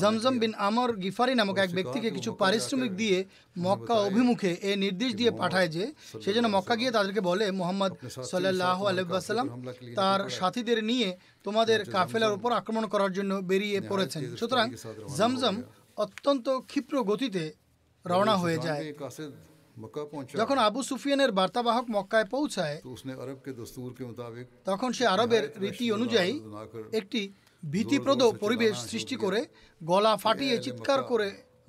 জমজম বিন আমর গিফারি নামক এক ব্যক্তিকে কিছু পারিশ্রমিক দিয়ে মক্কা অভিমুখে এই নির্দেশ দিয়ে পাঠায় যে সে যেন মক্কা গিয়ে তাদেরকে বলে মুহাম্মদ সাল্লাল্লাহু আলাইহি ওয়াসাল্লাম তার সাথীদের নিয়ে তোমাদের কাফেলার উপর আক্রমণ করার জন্য বেরিয়ে পড়েছেন। সুতরাং জমজম অত্যন্ত ক্ষিপ্র গতিতে রওনা হয়ে যায়। যখন আবু সুফিয়ানের বার্তাবাহক মক্কায় পৌঁছায়, তখন সে আরবের রীতি অনুযায়ী একটি ভীতিপ্রদ পরিবেশ সৃষ্টি করে গলা ফাটিয়ে চিৎকার করে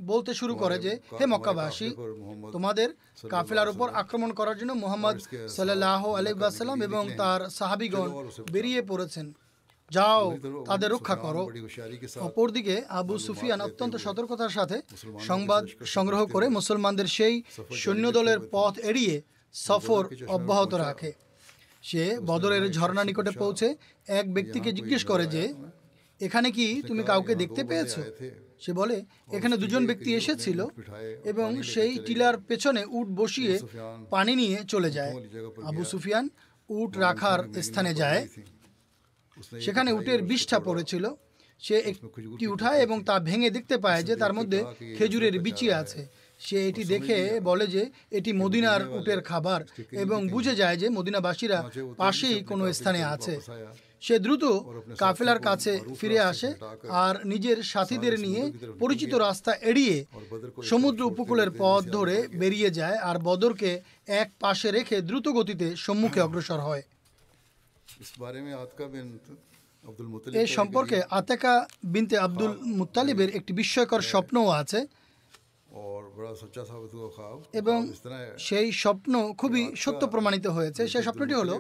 বলতে শুরু করে যে হে মক্কাবাসী, তোমাদের কাফেলার উপর আক্রমণ করার জন্য মুহাম্মদ সাল্লাল্লাহু আলাইহি ওয়াসাল্লাম এবং তার সাহাবীগণ বেরিয়ে পড়েছেন, যাও তাদের রক্ষা করো। অপরদিকে আবু সুফিয়ান অত্যন্ত সতর্কতার সাথে সংবাদ সংগ্রহ করে মুসলমানদের সেই সৈন্যদলের পথ এড়িয়ে সফর অব্যাহত রাখে। সে বদরের ঝর্ণা নিকটে পৌঁছে এক ব্যক্তিকে জিজ্ঞেস করে যে এখানে কি তুমি কাউকে দেখতে পেয়েছো? সে বলে এখানে দুজন ব্যক্তি এসেছিল এবং সেই টিলার পেছনে উট বসিয়ে পানি নিয়ে চলে যায়। আবু সুফিয়ান উট রাখার স্থানে যায়, সেখানে উটের বিষ্ঠা পড়েছিল। সে একটি উঠায় এবং তা ভেঙে দেখতে পায় যে তার মধ্যে খেজুরের বিচি আছে। সে এটি দেখে বলে যে এটি মদিনার উটের খাবার এবং বুঝে যায় যে মদিনাবাসীরা পাশেই কোনো স্থানে আছে। সে দ্রুত কাফেলার কাছে ফিরে আসে আর নিজের সাথীদের নিয়ে পরিচিত রাস্তা এড়িয়ে সমুদ্র উপকূলের পথ ধরে বেরিয়ে যায় আর বদরকে এক পাশে রেখে দ্রুত গতিতে সম্মুখে অগ্রসর হয়। এ সম্পর্কে আতেকা বিনতে আব্দুল মুত্তালিবের একটি বিস্ময়কর স্বপ্নও আছে। এবং সেই স্বপ্ন খুবই সত্য প্রমাণিত হয়েছে। সেই স্বপ্নটি হলো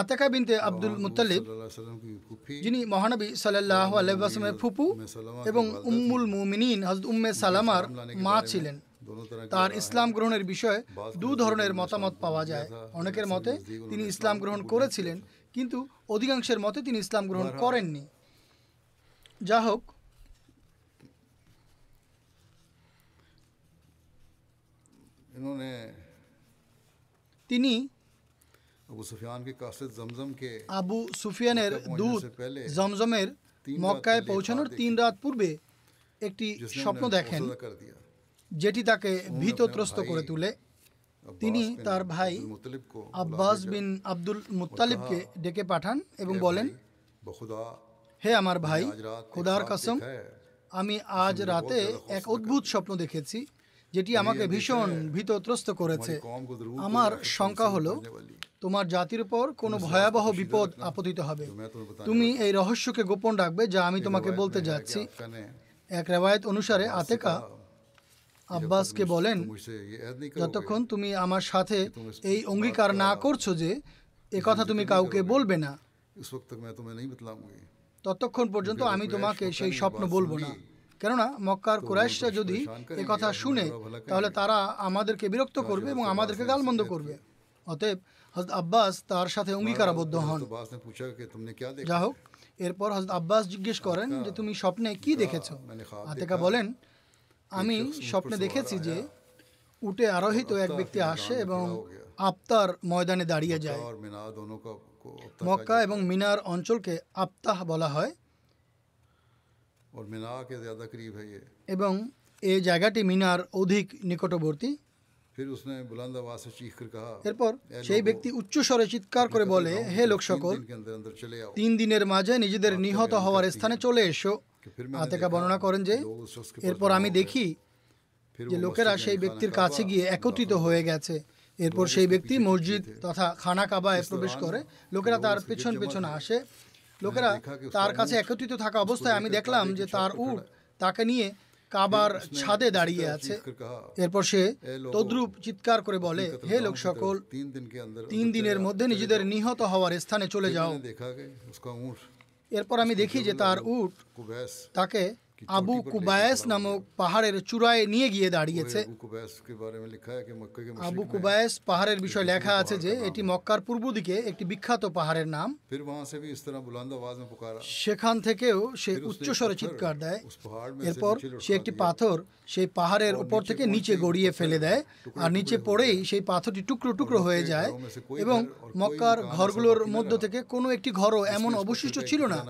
আতাকা বিনতে আব্দুল মুত্তালিব, যিনি মহানবী সাল্লাল্লাহু আলাইহি ওয়াসাল্লামের ফুপু এবং উম্মুল মুমিনিন হযরত উম্মে সালামার মা ছিলেন। তার ইসলাম গ্রহণের বিষয়ে দু ধরনের মতামত পাওয়া যায়। অনেকের মতে তিনি ইসলাম গ্রহণ করেছিলেন, কিন্তু অধিকাংশের মতে তিনি ইসলাম গ্রহণ করেননি। যা হোক, তিনি আবু সুফিয়ানের দূত জমজমের মক্কায় পৌঁছানোর 3 রাত পূর্বে একটি স্বপ্ন দেখেন, যেটি তাকে ভীতত্রস্ত করে তোলে। তিনি তার ভাই আব্বাস বিন আব্দুল মুত্তালিবকে ডেকে পাঠান এবং বলেন, হে আমার ভাই, খোদার কসম, আমি আজ রাতে এক অদ্ভুত স্বপ্ন দেখেছি যেটি আমাকে ভীষণ ভীতত্রস্ত করেছে। আমার শঙ্কা হলো তোমার জাতির উপর কোনো ভয়াবহ বিপদ আপতিত হবে। তুমি এই রহস্যকে গোপন রাখবে যা আমি তোমাকে বলতে যাচ্ছি। এক রেওয়ায়ত অনুসারে আতেকা আব্বাসকে বলেন, যতক্ষণ তুমি আমার সাথে এই অঙ্গীকার না করছো যে একথা তুমি কাউকে বলবে না, ততক্ষণ পর্যন্ত আমি তোমাকে সেই স্বপ্ন বলবো না। কেননা মক্কার কুরাইশরা যদি একথা শুনে তাহলে তারা আমাদেরকে বিরক্ত করবে এবং আমাদেরকে গালমন্দ করবে। অতএব হযরত আব্বাস তার সাথে অঙ্গীকারাবদ্ধ হন। যা হোক, এরপর হযরত আব্বাস জিজ্ঞেস করেন যে তুমি স্বপ্নে কি দেখেছো? আতেকা বলেন, আমি স্বপ্নে দেখেছি যে উটে আরোহিত এক ব্যক্তি আসে এবং আফতার ময়দানে দাঁড়িয়ে যায়। মক্কা এবং মিনার অঞ্চলকে আফতাহ বলা হয় এবং এই জায়গাটি মিনার অধিক নিকটবর্তী। এরপর সেই ব্যক্তি উচ্চস্বরে চিৎকার করে বলে, হে লোক সকল, 3 দিনের মাঝে নিজেদের নিহত হওয়ার স্থানে চলে এসো। আতেকা বর্ণনা করেন যে এরপর আমি দেখি যে লোকেরা সেই ব্যক্তির কাছে গিয়ে একত্রিত হয়ে গেছে। এরপর সেই ব্যক্তি মসজিদ তথা খানা কাবায় প্রবেশ করে। লোকেরা তার পেছন পেছন আসে। লোকেরা তার কাছে একত্রিত থাকা অবস্থায় আমি দেখলাম যে তার উট তাকে নিয়ে কাবার ছাদে দাঁড়িয়ে আছে। এরপর সে তদ্রূপ চিৎকার করে বলে, হে লোক সকল, 3 দিনের মধ্যে নিজেদের নিহত হওয়ার স্থানে চলে যাও। এরপর আমি দেখি যে তার উট তাকে আবু কুবায়েস নামক পাহাড়ের চূড়ায় নিয়ে গিয়ে দাঁড়িয়েছে। আবু কুবায়েস পাহাড়ের বিষয়ে লেখা আছে যে এটি মক্কার পূর্ব দিকে একটি বিখ্যাত পাহাড়ের নাম। সেখান থেকেও সে উচ্চস্বরে চিৎকার দেয়। এরপর সে একটি পাথর সেই পাহাড়ের উপর থেকে নিচে গড়িয়ে ফেলে দেয়, আর নিচে পড়েই সেই পাথরটি টুকরো টুকরো হয়ে যায় এবং মক্কার ঘরগুলোর মধ্য থেকে কোনো একটি ঘরও এমন অবশিষ্ট ছিল না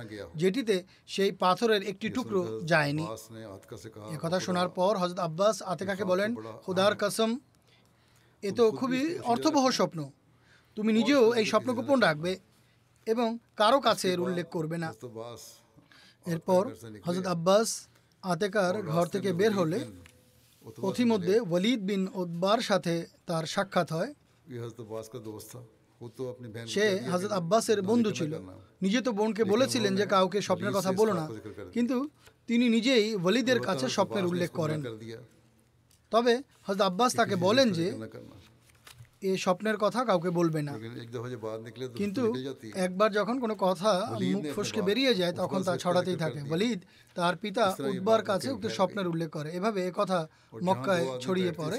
যেটিতে সেই পাথরের একটি টুকরো যায়। একথা শোনার পর হযরত আব্বাস আতেকাকে বলেন, খোদার কসম, এ তো খুবই অর্থবহ স্বপ্ন। তুমি নিজেও এই স্বপ্ন গোপন রাখবে এবং কারো কাছে এর উল্লেখ করবে না। এরপর হযরত আব্বাস আতেকার ঘর থেকে বের হলে পথিমধ্যে ওয়ালিদ বিন উতবার সাথে তার সাক্ষাৎ হয়। সে হযরত আব্বাসের বন্ধু ছিল। নিজে তো বোনকে বলেছিলেন যে কাউকে স্বপ্নের কথা বলো না, কিন্তু তিনি নিজেই ওয়ালিদের কাছে স্বপ্নের উল্লেখ করেন। তবে হযরত আব্বাস তাকে বলেন যে এই স্বপ্নের কথা কাউকে বলবে না, কিন্তু একবার যখন কোনো কথা মুখ ফসকে বেরিয়ে যায় তখন তা ছড়াতেই থাকে। ওয়ালিদ তার পিতা উতবার কাছে উক্ত স্বপ্নের উল্লেখ করে। এভাবে এ কথা মক্কায় ছড়িয়ে পড়ে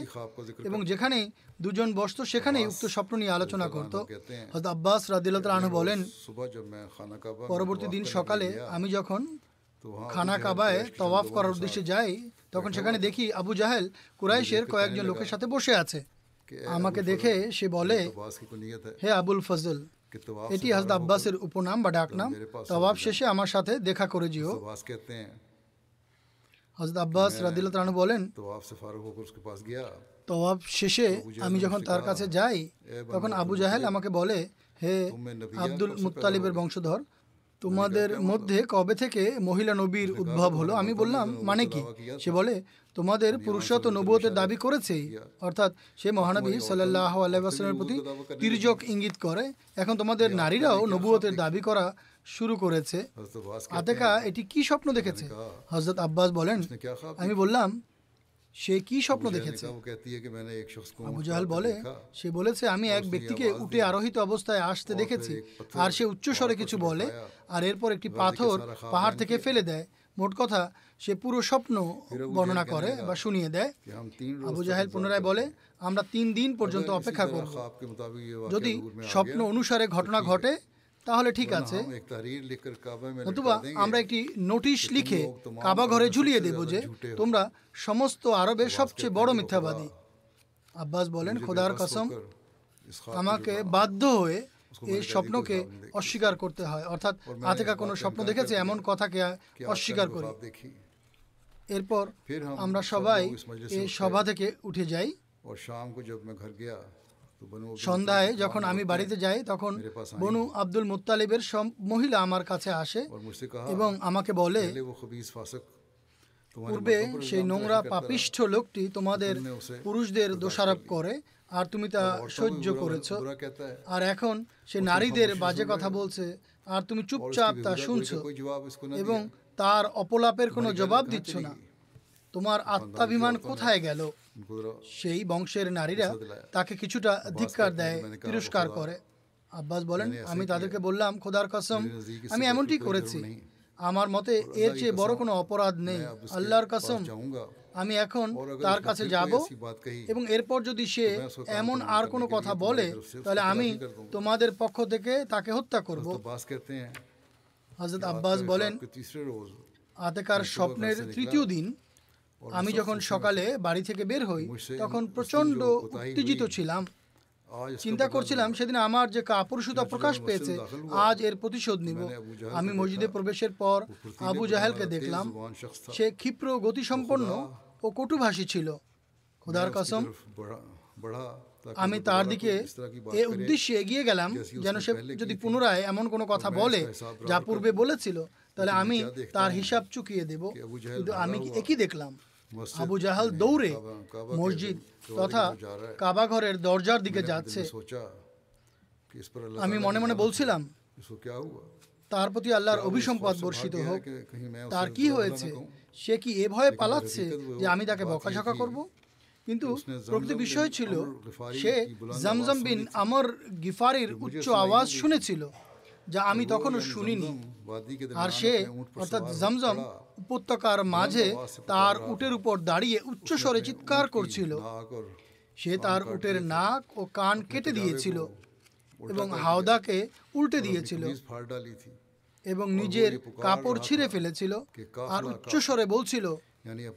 এবং যেখানে দুজন বসত সেখানেই উক্ত স্বপ্ন নিয়ে আলোচনা করত। হযরত আব্বাস রাদিয়াল্লাহু তাআলা আনহু বলেন, পরবর্তী দিন সকালে আমি যখন খানা কাবায় তওয়াফ করার উদ্দেশ্যে যাই তখন সেখানে দেখি আবু জাহেল কুরাইশের কয়েকজন লোকের সাথে বসে আছে। আমাকে দেখে সে বলে, হে আবুল ফজল, এটি হযরত আব্বাসের উপনাম বা ডাকনাম, তওয়াফ শেষে আমার সাথে দেখা করে যেও। হযরত আব্বাস রাদিয়াল্লাহু তাআলা বলেন, তওয়াফ শেষে আমি যখন তার কাছে যাই তখন আবু জাহেল আমাকে বলে, হে আব্দুল মুত্তালিবের বংশধর, তোমাদের মধ্যে কবে থেকে মহিলা নবীর উদ্ভব হলো? আমি বললাম, মানে কি? সে বলে, তোমাদের পুরুষরা তো নবুয়তের দাবি করেছে। অর্থাৎ সে মহানবী সাল্লাল্লাহু আলাইহি ওয়াসাল্লামের প্রতি তির্যক ইঙ্গিত করে। এখন তোমাদের নারীরাও নবুয়তের দাবি করা শুরু করেছে। আতেকা এটি কি স্বপ্ন দেখেছে? হযরত আব্বাস বলেন, আমি বললাম, সে কি স্বপ্ন দেখেছে? আবু জাহাল বলে, সে বলেছে আমি এক ব্যক্তিকে উটে আরোহিত অবস্থায় আসতে দেখেছি, আর সে উচ্চস্বরে কিছু বলে, আর এরপর একটি পাথর পাহাড় থেকে ফেলে দেয়। মোট কথা সে পুরো স্বপ্ন বর্ণনা করে বা শুনিয়ে দেয়। আবু জাহেল পুনরায় বলে, আমরা 3 দিন পর্যন্ত অপেক্ষা করব, যদি স্বপ্ন অনুসারে ঘটনা ঘটে তাহলে ঠিক আছে, নতুবা আমরা একটি নোটিশ লিখে কাবা ঘরে ঝুলিয়ে দেব যে তোমরা সমস্ত আরবের সবচেয়ে বড় মিথ্যাবাদী। আব্বাস বলেন, খোদার কসম, আমাকে বাধ্য হয়ে এই স্বপ্নকে অস্বীকার করতে হয়, অর্থাৎ আতেকা কোনো স্বপ্ন দেখেছে এমন কথাকে অস্বীকার করি। এরপর আমরা সবাই এই সভা থেকে উঠে যাই। সন্ধ্যায় যখন আমি বাড়িতে যাই তখন বনু আব্দুল মুত্তালিবের মহিলা আমার কাছে আসে এবং আমাকে বলে, পূর্বে সেই নোংরা পাপিষ্ঠ লোকটি তোমাদের পুরুষদের দোষারোপ করে আর তুমি তা সহ্য করেছ, আর এখন সে নারীদের বাজে কথা বলছে আর তুমি চুপচাপ তা শুনছ এবং তার অপলাপের কোনো জবাব দিচ্ছ না। তোমার আত্মাভিমান কোথায় গেল? সেই বংশের নারীরা তাকে কিছুটা ধিক্কার দেয়, তিরস্কার করে। আব্বাস বলেন, আমি তাদেরকে বললাম, খোদার কসম, আমি এমনটি করেছি, আমার মতে এর চেয়ে বড় কোনো অপরাধ নেই, আল্লাহর কসম। আমি এখন তার কাছে যাব এবং এরপর যদি সে এমন আর কোনো কথা বলে তাহলে আমি তোমাদের পক্ষ থেকে তাকে হত্যা করব। হযরত আব্বাস বলেন, আতেকার স্বপ্নের 3য় দিন আমি যখন সকালে বাড়ি থেকে বের হই তখন প্রচন্ড উত্তেজিত ছিলাম। চিন্তা করছিলাম সেদিন আমার যে কাপুরুষতা প্রকাশ পেয়েছে আজ এর প্রতিশোধ নিব। আমি মসজিদে প্রবেশের পর আবু জাহেলকে দেখলাম, সে ক্ষিপ্র গতিসম্পন্ন ও কটুভাষী ছিল। খোদার কসম, আমি তার দিকে এ উদ্দেশ্যে এগিয়ে গেলাম যেন সে যদি পুনরায় এমন কোনো কথা বলে যা পূর্বে বলেছিল তাহলে আমি তার হিসাব চুকিয়ে দেব। কিন্তু আমি একই দেখলাম, আবু জাহাল দৌড়ে মসজিদ তথা কাবা ঘরের দরজার দিকে যাচ্ছে। আমি মনে মনে বলছিলাম, তার প্রতি আল্লাহর অভিসম্পদ বর্ষিত হোক, তার কি হয়েছে, সে কি এ ভয়ে পালাচ্ছে যে আমি তাকে বকাঝকা করব? কিন্তু প্রকৃত বিষয় ছিল সে জমজম বিন আমর গিফারির উচ্চ আওয়াজ শুনেছিল যা আমি তখনও শুনিনি, আর সে অর্থাৎ জমজম উপত্যকার মাঝে তার উটের উপর দাঁড়িয়ে উচ্চস্বরে চিৎকার করছিল। সে তার উটের নাক ও কান কেটে দিয়েছিল এবং হাওদাকে উল্টে দিয়েছিল এবং নিজের কাপড় ছিঁড়ে ফেলেছিল আর উচ্চস্বরে বলছিল,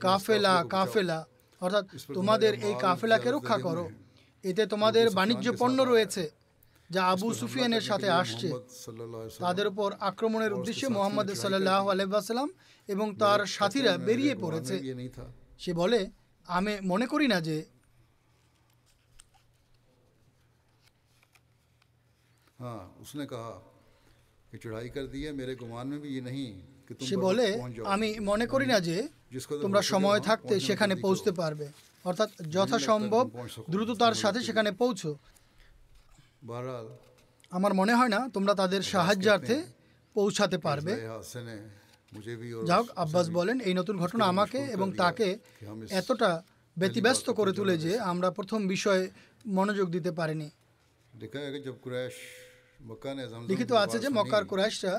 কাফেলা কাফেলা, অর্থাৎ তোমাদের এই কাফেলাকে রক্ষা করো, এতে তোমাদের বাণিজ্য পণ্য রয়েছে যা আবু সুফিয়ানের সাথে আসছে। তাদের উপর আক্রমণের উদ্দেশ্যে মুহাম্মদ সাল্লাল্লাহু আলাইহি ওয়াসাল্লাম এবং তার সাথীরা বেরিয়ে পড়েছে। সে বলে, আমি মনে করি না যে তোমরা সময় থাকতে সেখানে পৌঁছতে পারবে, অর্থাৎ যথাসম্ভব দ্রুততার সাথে সেখানে পৌঁছো। আমার মনে হয় না তোমরা তাদের সাহায্যার্থে পৌঁছাতে পারবে। যাই হোক, আব্বাস বলেন, এই নতুন ঘটনা আমাকে এবং তাকে এতটা ব্যতিব্যস্ত করে তুলে যে আমরা প্রথম বিষয়ে মনোযোগ দিতে পারিনি। লিখিত আছে যে মক্কার কুরাইশরা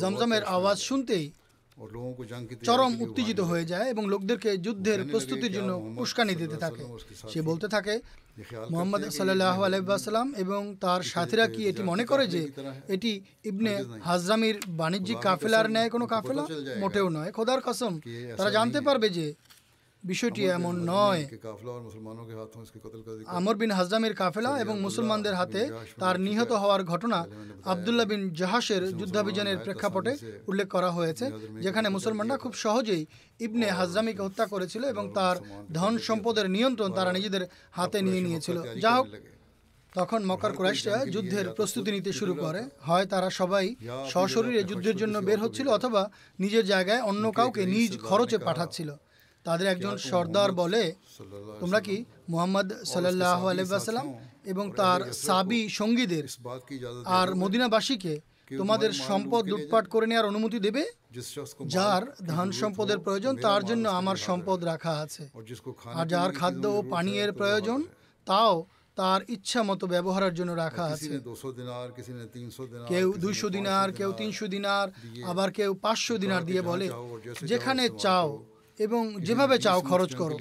জমজমের আওয়াজ শুনতেই চরম উত্তেজিত হয়ে যায় এবং লোকদেরকে যুদ্ধের প্রস্তুতির জন্য উস্কানি দিতে থাকে। সে বলতে থাকে, মুহাম্মদ সাল্লাল্লাহু আলাইহি ওয়াসাল্লাম এবং তার সাথীরা কি এটি মনে করে যে এটি ইবনে হাজরামির বাণিজ্যিক কাফেলার ন্যায় কোনো কাফেলা? মোটেও নয়, খোদার কসম, তারা জানতে পারবে যে বিষয়টি এমন নয়। আমর বিন হাজরামের কাফেলা এবং মুসলমানদের হাতে তার নিহত হওয়ার ঘটনা আবদুল্লাহ বিন জাহাশের যুদ্ধাভিযানের প্রেক্ষাপটে উল্লেখ করা হয়েছে, যেখানে মুসলমানরা খুব সহজেই ইবনে হাজরামিকে হত্যা করেছিল এবং তার ধন সম্পদের নিয়ন্ত্রণ তারা নিজেদের হাতে নিয়ে নিয়েছিল। যা হোক, তখন মক্কার কুরাইশরা যুদ্ধের প্রস্তুতি নিতে শুরু করে। হয় তারা সবাই সশরীরে যুদ্ধের জন্য বের হচ্ছিল অথবা নিজের জায়গায় অন্য কাউকে নিজ খরচে পাঠাচ্ছিল। তাদের একজন সর্দার বলে, তোমরা কি মুহাম্মদ সাল্লাল্লাহু আলাইহি ওয়াসাল্লাম এবং তার সাবি সঙ্গীদের আর মদিনাবাসীকে তোমাদের সম্পদ লুটপাট করে নেওয়ার অনুমতি দেবে? যার ধান সম্পদের প্রয়োজন তার জন্য আমার সম্পদ রাখা আছে, আর যার খাদ্য ও পানীয়ের প্রয়োজন তাও তার ইচ্ছা মতো ব্যবহারের জন্য রাখা আছে। কেউ 200 দিনার, কেউ 300 দিনার, আবার কেউ 500 দিনার দিয়ে বলে, যেখানে চাও এবং যেভাবে চাও খরচ করো।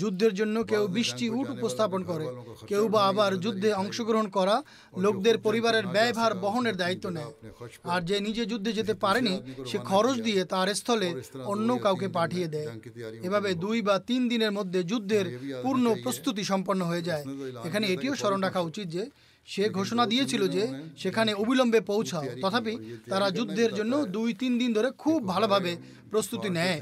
যুদ্ধের জন্য কেউ 20টি উট উপস্থাপন করে, কেউ বা আবার যুদ্ধে অংশগ্রহণ করা লোকদের পরিবারের ব্যয়ভার বহনের দায়িত্ব নেয়। আর যে নিজে যুদ্ধে যেতে পারেনি সে খরচ দিয়ে তার স্থলে অন্য কাউকে পাঠিয়ে দেয়। এভাবে 2 বা 3 দিনের মধ্যে যুদ্ধের পূর্ণ প্রস্তুতি সম্পন্ন হয়ে যায়। এখানে এটিও স্মরণ রাখা উচিত যে সে ঘোষণা দিয়েছিল যে সেখানে অবিলম্বে পৌঁছাও, তথাপি তারা যুদ্ধের জন্য 2-3 দিন ধরে খুব ভালোভাবে প্রস্তুতি নেয়।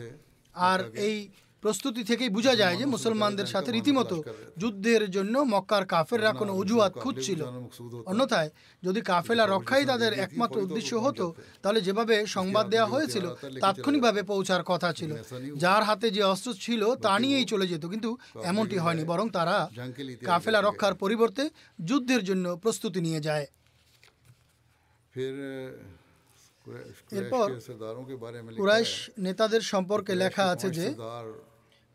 আর এই প্রস্তুতি থেকেই বোঝা যায় যে মুসলমানদের সাথে রীতিমতো যুদ্ধের জন্য মক্কার কাফেররা কোনো অজুহাত খুঁজছিল। অন্যথায় যদি কাফেলা রক্ষাই তাদের একমাত্র উদ্দেশ্য হতো, তাহলে যেভাবে সংবাদ দেওয়া হয়েছিল তাৎক্ষণিকভাবে পৌঁছার কথা ছিল। যার হাতে যে অস্ত্র ছিল তা নিয়েই চলে যেত, কিন্তু এমনটি হয়নি, বরং তারা কাফেলা রক্ষার পরিবর্তে যুদ্ধের জন্য প্রস্তুতি নিয়ে যায়। এরপর কুরাইশ নেতাদের সম্পর্কে লেখা আছে যে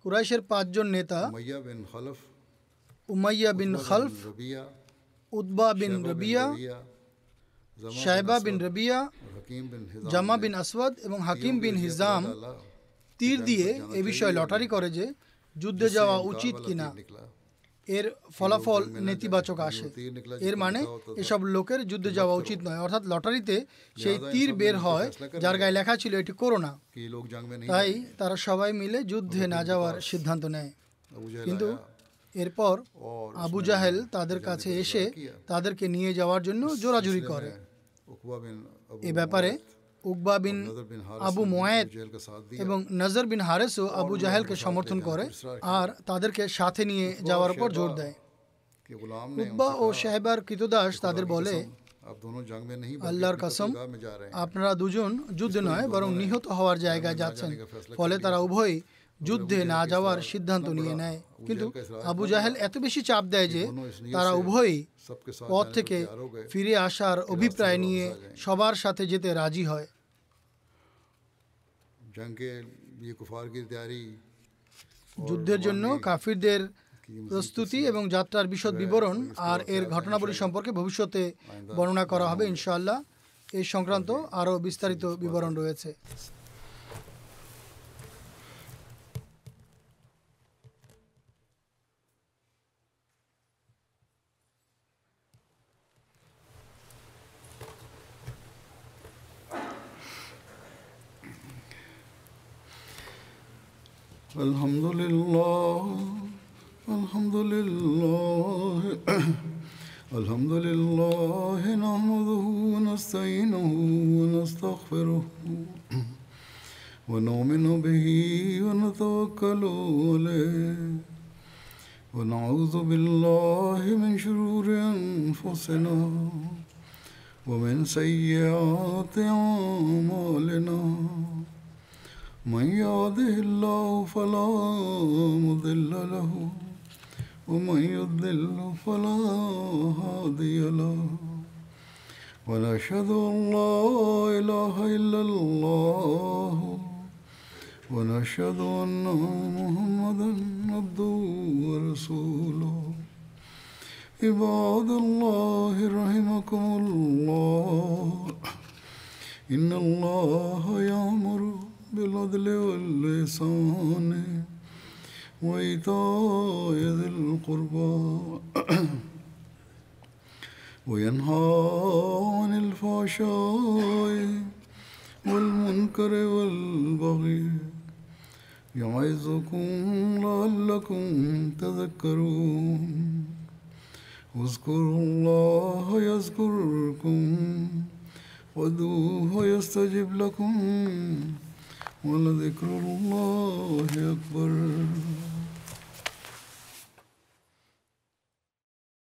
কুরাইশের 5জন নেতা Umayya bin Khalaf, Utba bin Rabia, Shaiba bin Rabia, Zama bin আসওয়াদ এবং হাকিম বিন হিজাম তীর দিয়ে এ বিষয়ে লটারি করে যে যুদ্ধে যাওয়া উচিত কিনা। এর ফলাফল নেতিবাচক আসে। এর মানে এসব লোকের যুদ্ধে যাওয়া উচিত নয়, অর্থাৎ লটারিতে সেই তীর বের হয় যার গায়ে লেখা ছিল এটি করো না। তাই তারা সবাই মিলে যুদ্ধে না যাওয়ার সিদ্ধান্ত নেয়। কিন্তু এরপর আবু জাহেল তাদের কাছে এসে তাদেরকে নিয়ে যাওয়ার জন্য জোরাজুরি করে। এ ব্যাপারে উকবা বিন আবু মুয়াইদ এবং নজর বিন হারেসও আবু জাহেলকে সমর্থন করে আর তাদেরকে সাথে নিয়ে যাওয়ার উপর জোর দেয়। উকবা ও শাহবার কৃতদাস তাদের বলে, আল্লাহর কসম, আপনারা দুজন যুদ্ধ নয় বরং নিহত হওয়ার জায়গায় যাচ্ছেন। ফলে তারা উভয়ই যুদ্ধে না যাওয়ার সিদ্ধান্ত নিয়ে নেয়, কিন্তু আবু জাহেল এত বেশি চাপ দেয় যে তারা উভয়ই পথ থেকে ফিরে আসার অভিপ্রায় নিয়ে সবার সাথে যেতে রাজি হয়। যুদ্ধের জন্য কাফিরদের প্রস্তুতি এবং যাত্রার বিশদ বিবরণ আর এর ঘটনাবলী সম্পর্কে ভবিষ্যতে বর্ণনা করা হবে ইনশাআল্লাহ। এই সংক্রান্ত আরও বিস্তারিত বিবরণ রয়েছে। الحمد لله نحمده ونستعينه ونستغفره ونؤمن به ونتوكل عليه ونعوذ بالله من شرور أنفسنا ومن سيئات أعمالنا من يهده الله فلا مضل له ومن يضلل فلا هادي له ونشهد أن لا إله إلا الله ونشهد أن محمدا عبده ورسوله عباد الله رحمكم الله إن الله يأمر بالعدل والإحسان وإيتاء ذي القربى وينهى عن الفحشاء والمنكر والبغي يعظكم لعلكم تذكرون اذكروا الله يذكركم وادعوه يستجب لكم وَلَذِكْرُ اللَّهِ أَكْبَرُ